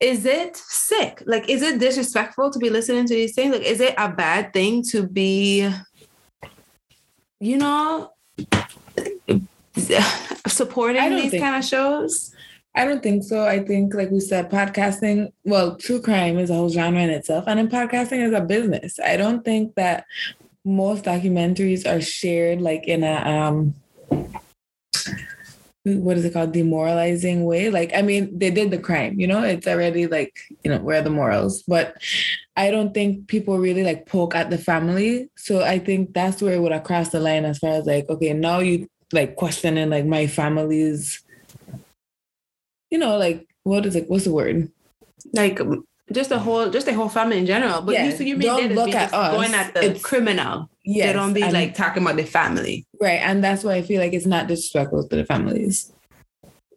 Is it sick? Like, is it disrespectful to be listening to these things? Like, is it a bad thing to be, you know, supporting these kind of shows? I don't think so. I think, like we said, podcasting, well, true crime is a whole genre in itself. And then podcasting is a business. I don't think that most documentaries are shared like in a... um what is it called? Demoralizing way. Like, I mean, they did the crime, you know, it's already like, you know, where are the morals? But I don't think people really like poke at the family. So I think that's where it would have crossed the line as far as like, okay, now you like questioning like my family's, you know, like, what is it? What's the word? Like just the whole, just the whole family in general. But yeah, you, so you mean don't look at us. Going at the it's, criminal. Yes, they don't be and, like talking about the family. Right. And that's why I feel like it's not disrespectful to the families.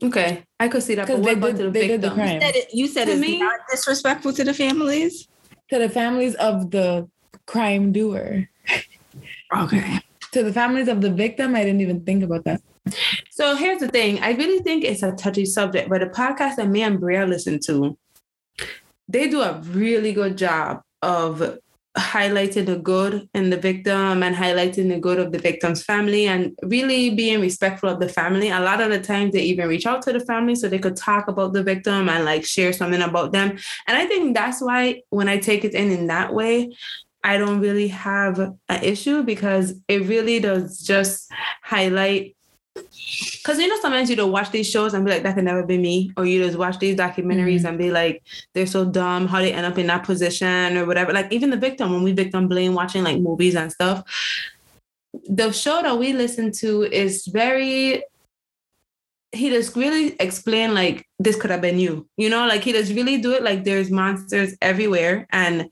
Okay. I could see that. But what about did, to the victims? The you said, it, you said it's me? Not disrespectful to the families? To the families of the crime doer. Okay. To the families of the victim, I didn't even think about that. So here's the thing. I really think it's a touchy subject, but the podcast that me and Bria listen to, they do a really good job of highlighting the good in the victim and highlighting the good of the victim's family and really being respectful of the family. A lot of the times they even reach out to the family so they could talk about the victim and like share something about them. And I think that's why when I take it in in that way, I don't really have an issue because it really does just highlight. Because, you know, sometimes you don't watch these shows and be like, that can never be me. Or you just watch these documentaries mm-hmm. and be like, they're so dumb, how they end up in that position or whatever. Like even the victim, when we victim blame watching like movies and stuff, the show that we listen to is very... He just really explained like, this could have been you. You know, like he just really do it like there's monsters everywhere. And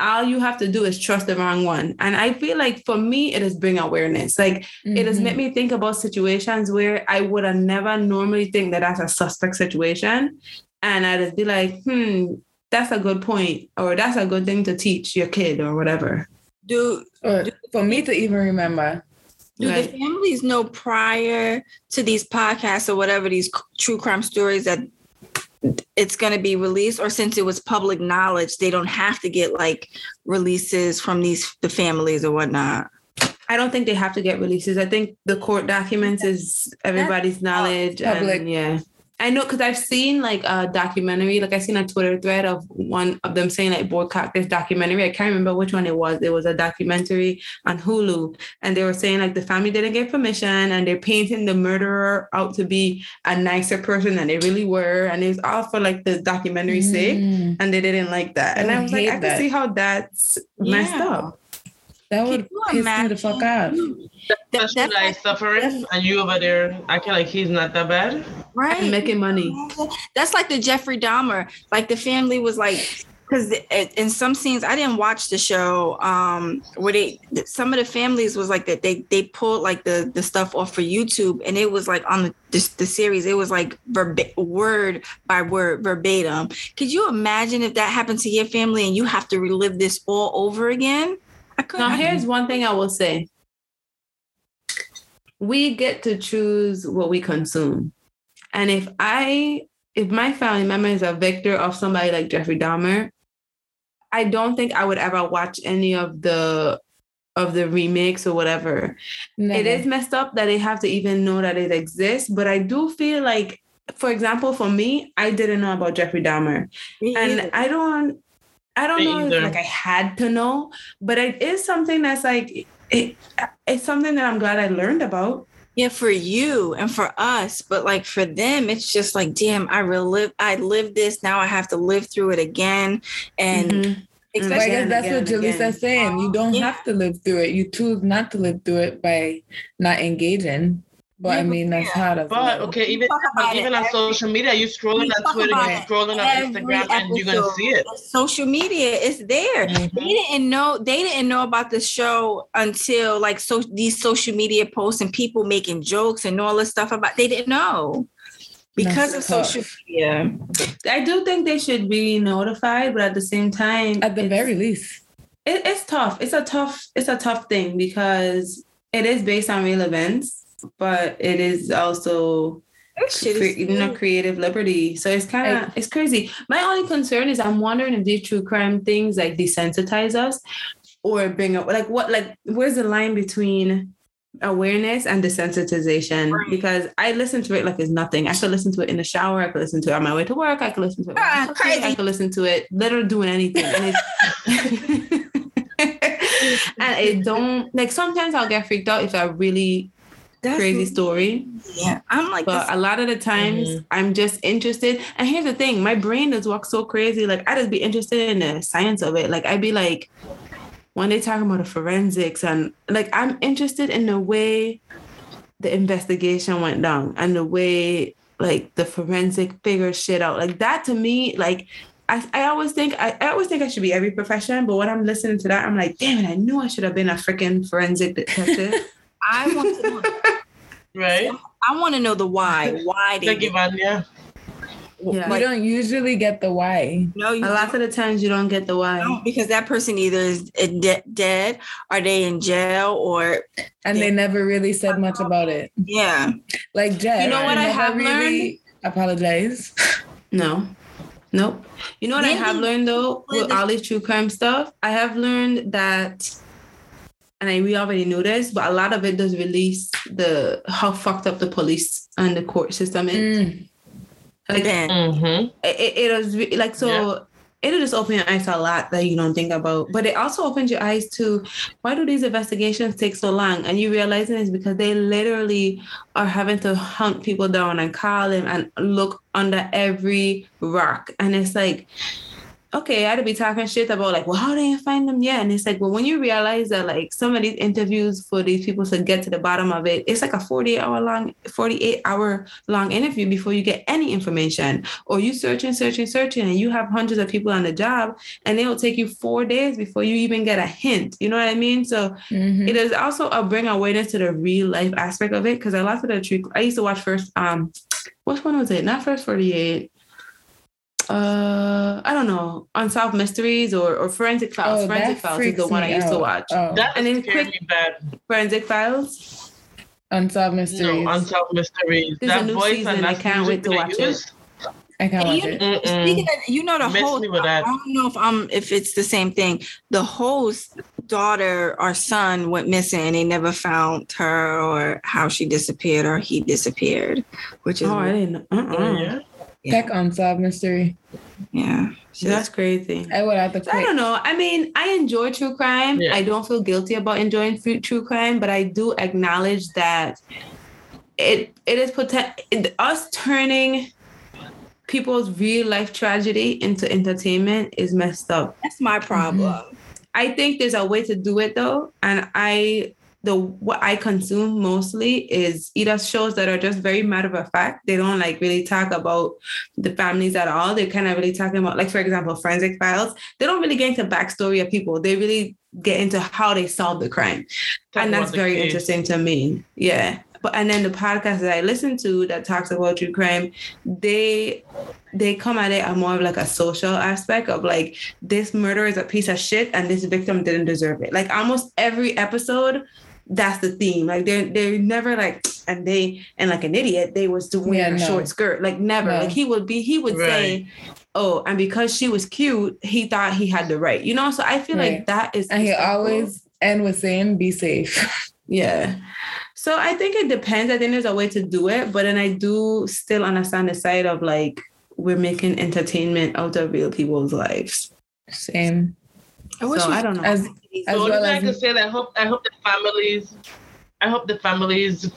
all you have to do is trust the wrong one. And I feel like for me, it is bring awareness. Like mm-hmm. it has made me think about situations where I would have never normally think that that's a suspect situation. And I just be like, hmm, that's a good point. Or that's a good thing to teach your kid or whatever. Dude, or for me to even remember, Do right. the families know prior to these podcasts or whatever, these true crime stories, that it's going to be released, or since it was public knowledge, they don't have to get like releases from these the families or whatnot? I don't think they have to get releases. I think the court documents is everybody's knowledge. Oh, public. And, yeah. I know, because I've seen like a documentary, like I seen a Twitter thread of one of them saying like boycott this documentary. I can't remember which one it was. It was a documentary on Hulu, and they were saying like the family didn't get permission, and they're painting the murderer out to be a nicer person than they really were. And it was all for like the documentary's mm. sake, and they didn't like that. And I, I was like, I that. can see how that's yeah. messed up. That would piss me the fuck out. Specialized suffering, and you over there acting like he's not that bad. Right. And making money. That's like the Jeffrey Dahmer. Like the family was like, because in some scenes, I didn't watch the show, um, where they, some of the families was like that. They they pulled like the, the stuff off for YouTube, and it was like on the, the, the series, it was like verba- word by word, verbatim. Could you imagine if that happened to your family and you have to relive this all over again? Now, here's one thing I will say. We get to choose what we consume. And if I, if my family member is a victim of somebody like Jeffrey Dahmer, I don't think I would ever watch any of the, of the remakes or whatever. No. It is messed up that they have to even know that it exists. But I do feel like, for example, for me, I didn't know about Jeffrey Dahmer. Me and either. I don't... I don't know if, like, I had to know, but it is something that's like, it, it's something that I'm glad I learned about. Yeah, for you and for us, but like for them, it's just like, damn, I relive, I lived this. Now I have to live through it again. And mm-hmm. especially I guess that's again, what Jaleesa's saying. You don't yeah. have to live through it. You choose not to live through it by not engaging. But yeah, I mean, that's yeah. hard. But okay, even even on every, social media, you're scrolling on Twitter, you're scrolling on Instagram, episode. and you're gonna see it. Social media is there. Mm-hmm. They didn't know. They didn't know about the show until like so these social media posts and people making jokes and all this stuff about. They didn't know because that's of tough. social media. I do think they should be notified, but at the same time, at the very least, it, it's tough. It's a tough. It's a tough thing because it is based on real events. But it is also cre- you know, creative liberty. So it's kind of, it's crazy. My only concern is I'm wondering if these true crime things like desensitize us or bring up like what, like where's the line between awareness and desensitization? Right. Because I listen to it like it's nothing. I could listen to it in the shower. I could listen to it on my way to work. I could listen to it. Ah, cooking, crazy. I could listen to it literally doing anything. And it's, and it don't like sometimes I'll get freaked out if I really. That's crazy story. Yeah, I'm like, but this. a lot of the times mm-hmm. I'm just interested. And here's the thing, my brain does walk so crazy. Like I just be interested in the science of it. Like I'd be like, when they talk about the forensics and like I'm interested in the way the investigation went down and the way like the forensic figure shit out. Like that to me, like I, I always think I, I always think I should be every profession. But when I'm listening to that, I'm like, damn it, I knew I should have been a freaking forensic detective. I want to know, right? I want to know the why. Why they give on, yeah. yeah. Like, you don't usually get the why. No, you a lot don't. of the times you don't get the why no, because that person either is de- dead, are they in jail, or and they, they never really said much about it. Yeah, like Jeff. You know what I, I have really learned? Apologize. No. Nope. You know what Maybe. I have learned though with all this true crime stuff. I have learned that. And I, we already knew this, but a lot of it does release the how fucked up the police and the court system is. Mm. Like, mm-hmm. it, it was like so. Yeah. It'll just open your eyes a lot that you don't think about. But it also opens your eyes to why do these investigations take so long? And you realize it's because they literally are having to hunt people down and call them and look under every rock. And it's like. Okay, I'd be talking shit about like, well, how do you find them yet? And it's like, well, when you realize that like some of these interviews for these people to get to the bottom of it, it's like a forty-eight hour long interview before you get any information. Or you search and search and search and you have hundreds of people on the job and it will take you four days before you even get a hint. You know what I mean? So mm-hmm. it is also a bring awareness to the real life aspect of it. Cause a lot of the trick, I used to watch first, um, which one was it? Not First forty-eight. Uh, I don't know, Unsolved Mysteries or, or Forensic Files. Oh, Forensic Files is the one I used out. to watch. Oh. That and then quick Forensic Files. Unsolved Mysteries. No, Unsolved Mysteries. There's that a new voice season. I can't wait to watch it. I can't watch it. Know, speaking of, you know the Miss host. I don't know if um if it's the same thing. The host's daughter or son went missing, and they never found her or how she disappeared or he disappeared, which is oh, I didn't. Uh-uh. Yeah. Tech Unsolved Mystery. Yeah. Shit. That's crazy. I would have to so I don't know. I mean, I enjoy true crime. Yeah. I don't feel guilty about enjoying true crime, but I do acknowledge that it it is protect it, us turning people's real life tragedy into entertainment is messed up. That's my problem. Mm-hmm. I think there's a way to do it though, and I the what I consume mostly is either shows that are just very matter of fact. They don't like really talk about the families at all. They're kind of really talking about, like, for example, Forensic Files. They don't really get into backstory of people. They really get into how they solve the crime. Talk and that's very case. Interesting to me. Yeah. But and then the podcast that I listen to that talks about true crime, they they come at it at more of like a social aspect of like, this murderer is a piece of shit and this victim didn't deserve it. Like almost every episode, that's the theme. Like they're they're never like and they and like an idiot, they was doing yeah, a no. short skirt. Like never. No. Like he would be he would right. say, oh, and because she was cute, he thought he had the right. You know, so I feel right. like that is and he so always cool. end with saying be safe. Yeah. So I think it depends. I think there's a way to do it, but then I do still understand the side of like, we're making entertainment out of real people's lives. Same. I wish so, we, I don't know. As, so as only well thing as I can say that I hope I hope the families, I hope the families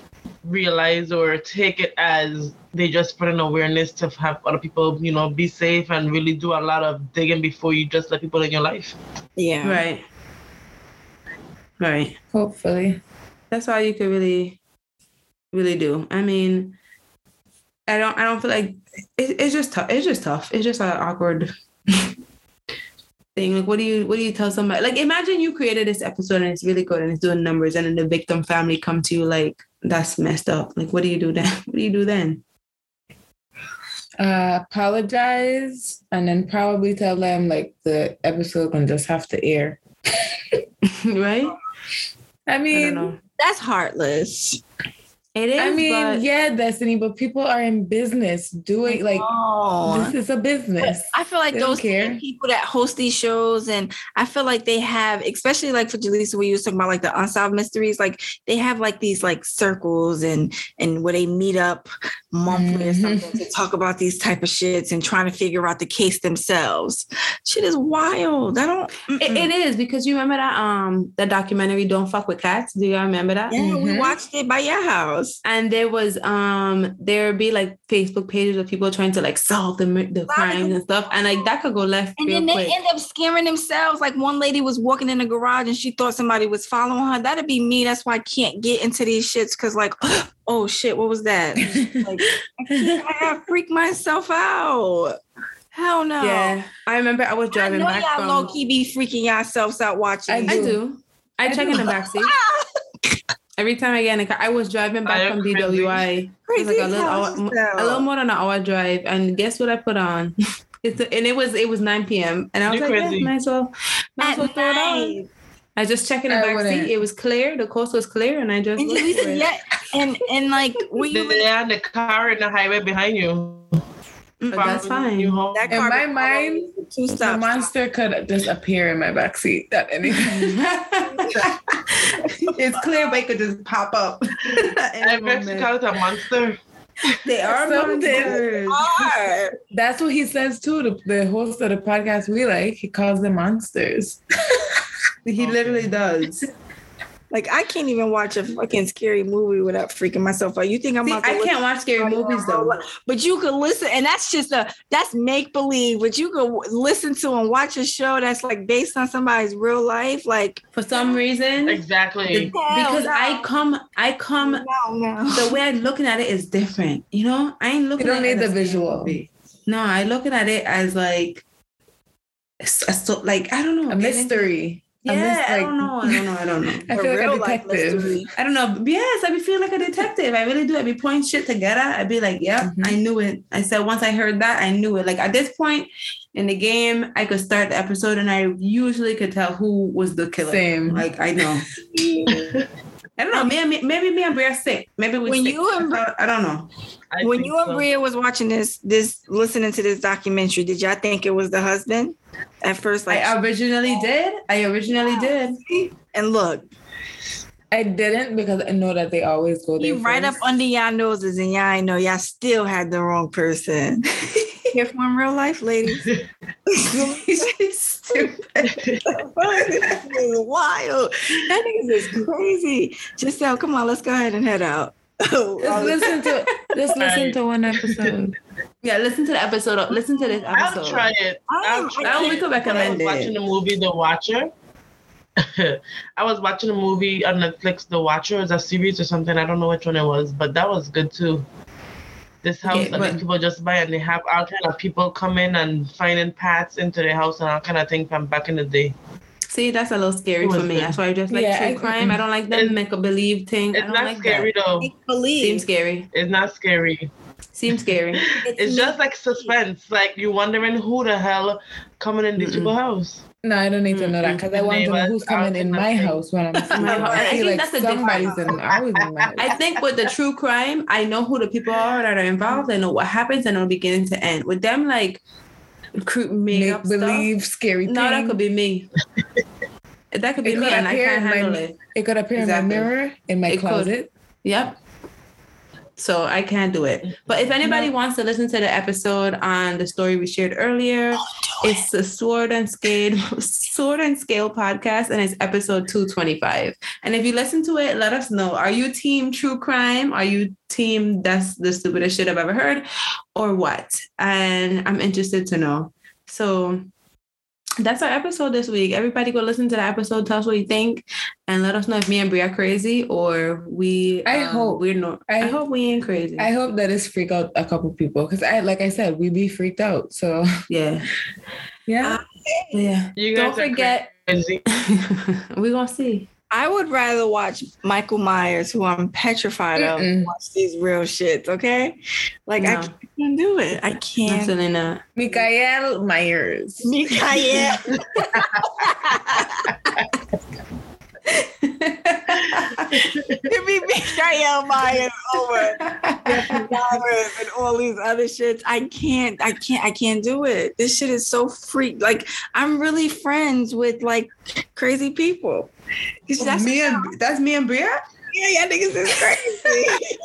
realize or take it as they just put an awareness to have other people, you know, be safe and really do a lot of digging before you just let people in your life. Yeah. Right. Right. Hopefully. That's all you could really, really do. I mean, I don't, I don't feel like it, it's just tough. It's just tough. It's just an awkward thing. Like, what do you, what do you tell somebody? Like, imagine you created this episode and it's really good and it's doing numbers, and then the victim family come to you like, that's messed up. Like, what do you do then? What do you do then? Uh, apologize, and then probably tell them like the episode can just have to air, right? I mean, I that's heartless. It is. I mean, but... yeah, Destiny, but people are in business doing like oh. this is a business. But I feel like they those people that host these shows, and I feel like they have, especially like for Jaleesa, we used to talk about like the Unsolved Mysteries, like they have like these like circles and and where they meet up monthly mm-hmm. or something to talk about these type of shits and trying to figure out the case themselves. Shit is wild. I don't. It, it is because you remember that um that documentary "Don't Fuck with Cats." Do y'all remember that? Yeah, mm-hmm. we watched it by your house. And there was um there'd be like Facebook pages of people trying to like solve the, the crimes and stuff, and like that could go left and real then they quick. End up scaring themselves. Like one lady was walking in the garage and she thought somebody was following her. That'd be me. That's why I can't get into these shits, because like oh shit, what was that? Like I, can't, I gotta freak myself out. Hell no. Yeah, I remember I was driving back. I know back y'all from... low-key be freaking yourselves out watching. I do. I, do. I, I check do. In the backseat. Every time I get in the car, I was driving back from D W I. Crazy. It was like a little, hour, a little more than an hour drive. And guess what I put on? It's a, and it was it was nine p.m. And I was You're like, crazy. Yeah, might as well, might as well throw it on. I just checked in the back wouldn't. seat. It was clear. The coast was clear. And I just and looked for it. Yeah. And, and like, were you... They're in the car in the highway behind you. But that's fine. That in my mind, the monster could just appear in my backseat at any time. It's clear, but it could just pop up. I've actually called it a monster. They are monsters. Are. That's what he says too. The, the host of the podcast we like, he calls them monsters. He literally does. Like, I can't even watch a fucking scary movie without freaking myself out. You think I'm See, out I listen- can't watch scary movies, though. But you could listen, and that's just a, that's make-believe. But you could listen to and watch a show that's, like, based on somebody's real life, like... For some reason... Exactly. The, because no. I come, I come... No, no. The way I'm looking at it is different, you know? I ain't looking at it... You don't need the visual. Movie. No, I'm looking at it as, like... So, like, I don't know. A mystery. Yeah, I don't know. I don't know. I don't know. I feel like a detective. I don't know. Yes, I be feeling like a detective. I really do. I be putting shit together. I be like, yep, mm-hmm. I knew it. I said once I heard that, I knew it. Like at this point in the game, I could start the episode and I usually could tell who was the killer. Same. Like I know. I don't know. Maybe, maybe me and Bria sick. Maybe we when sick. You and Bria, I don't know. I when you so. and Bria was watching this, this listening to this documentary, did y'all think it was the husband at first? Like I originally did. I originally yeah. did. And look. I didn't because I know that they always go there. You right up under y'all noses and y'all ain't know y'all still had the wrong person. Here from real life, ladies. She's stupid. This is wild. That is crazy. Giselle, come on, let's go ahead and head out. Let's listen to let's listen right. to one episode. Yeah, listen to the episode. Of, listen to this episode. I'll try it. I'll try I only could recommend it. I was watching the movie The Watcher. I was watching a movie on Netflix, The Watcher, is a series or something. I don't know which one it was, but that was good too. This house that okay, people just buy and they have all kind of people come in and finding paths into their house and all kind of thing from back in the day. See, that's a little scary for me. Good. That's why I just like yeah, true I, crime. I don't like that make-a-believe thing. It's I don't not like scary that. though. Make-believe. Seems scary. It's not scary. Seems scary. It's, it's just like suspense. Like you're wondering who the hell coming in this people's house. No, I don't need to know that because I want to know who's coming in my house when I'm sleeping. I, I think like that's the difference. In, I, was in my house. I think with the true crime, I know who the people are that are involved. I know what happens. I know beginning to end. With them, like, make believe stuff, scary things. No, thing. That could be me. That could be it me, could and I can't handle my, it. It could appear exactly. in my mirror, in my it closet. Could, yep. So I can't do it. But if anybody no. wants to listen to the episode on the story we shared earlier, it's the Sword and Scale Sword and Scale podcast, and it's episode two twenty-five. And if you listen to it, let us know. Are you team true crime? Are you team that's the stupidest shit I've ever heard? Or what? And I'm interested to know. So that's our episode this week. Everybody go listen to the episode. Tell us what you think and let us know if me and Bria are crazy or we I um, hope we're not. I, I hope we ain't crazy. I hope that it's freak out a couple people because I like I said, we be freaked out. So yeah. Yeah. Uh, yeah. You guys don't forget we're gonna see. I would rather watch Michael Myers, who I'm petrified of, Mm-mm. watch these real shits, okay? Like, no. I can't do it. I can't. Absolutely not. Michael Myers. Michael. Give me Michael Myers over Jeffrey Dahmer and all these other shits. I can't, I can't, I can't do it. This shit is so freak. Like, I'm really friends with like crazy people. Oh, that's me and that's me and Bria. Yeah, y'all niggas is crazy.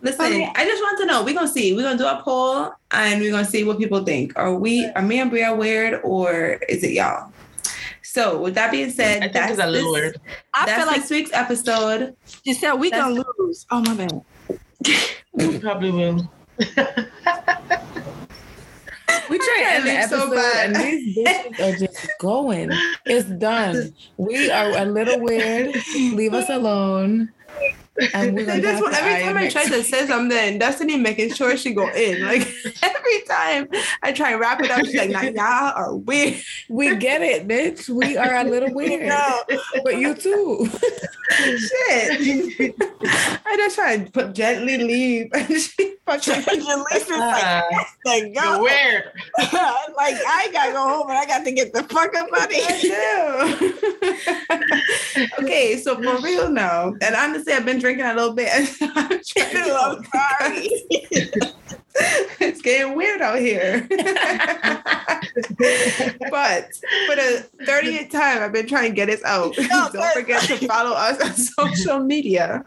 Listen, okay. I just want to know. We're gonna see. We're gonna do a poll and we're gonna see what people think. Are we? Are me and Bria weird or is it y'all? So with that being said, I think that's, it's a little this, weird. I that's feel like this week's episode. You said we that's gonna lose. Oh my bad. We probably will. We try to end so bad. And these bitches are just going. It's done. We are a little weird. Leave us alone. And we're gonna just, every time I try to say something, Destiny making sure she go in. Like every time I try and wrap it up, she's like, "Nah, y'all are weird." We get it, bitch. We are a little weird. No. But you too. Shit. I just try to put gently leave, and she fucking Jaleesa like, like go where? Like I gotta go home, and I got to get the fuck up out of here. Okay, so for real now, and honestly, I've been drinking a little bit. I'm trying sorry. It's getting weird out here. But for the thirtieth time, I've been trying to get us out. No, don't forget to follow us on social media.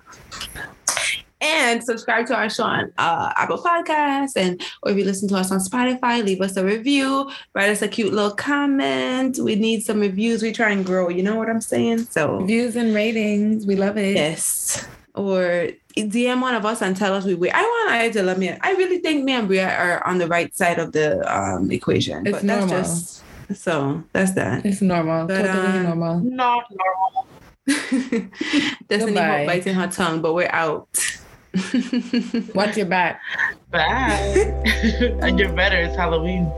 And subscribe to our show on uh, Apple Podcasts. And or if you listen to us on Spotify, leave us a review. Write us a cute little comment. We need some reviews. We try and grow. You know what I'm saying? So views and ratings. We love it. Yes. Or D M one of us and tell us we weird. I want Aya to love me. I really think me and Bria are on the right side of the um, equation. It's but normal. That's just, so that's that. It's normal. But, totally um, normal. Not normal. Doesn't even biting her tongue, but we're out. Watch your back. Bye. And you're better. It's Halloween.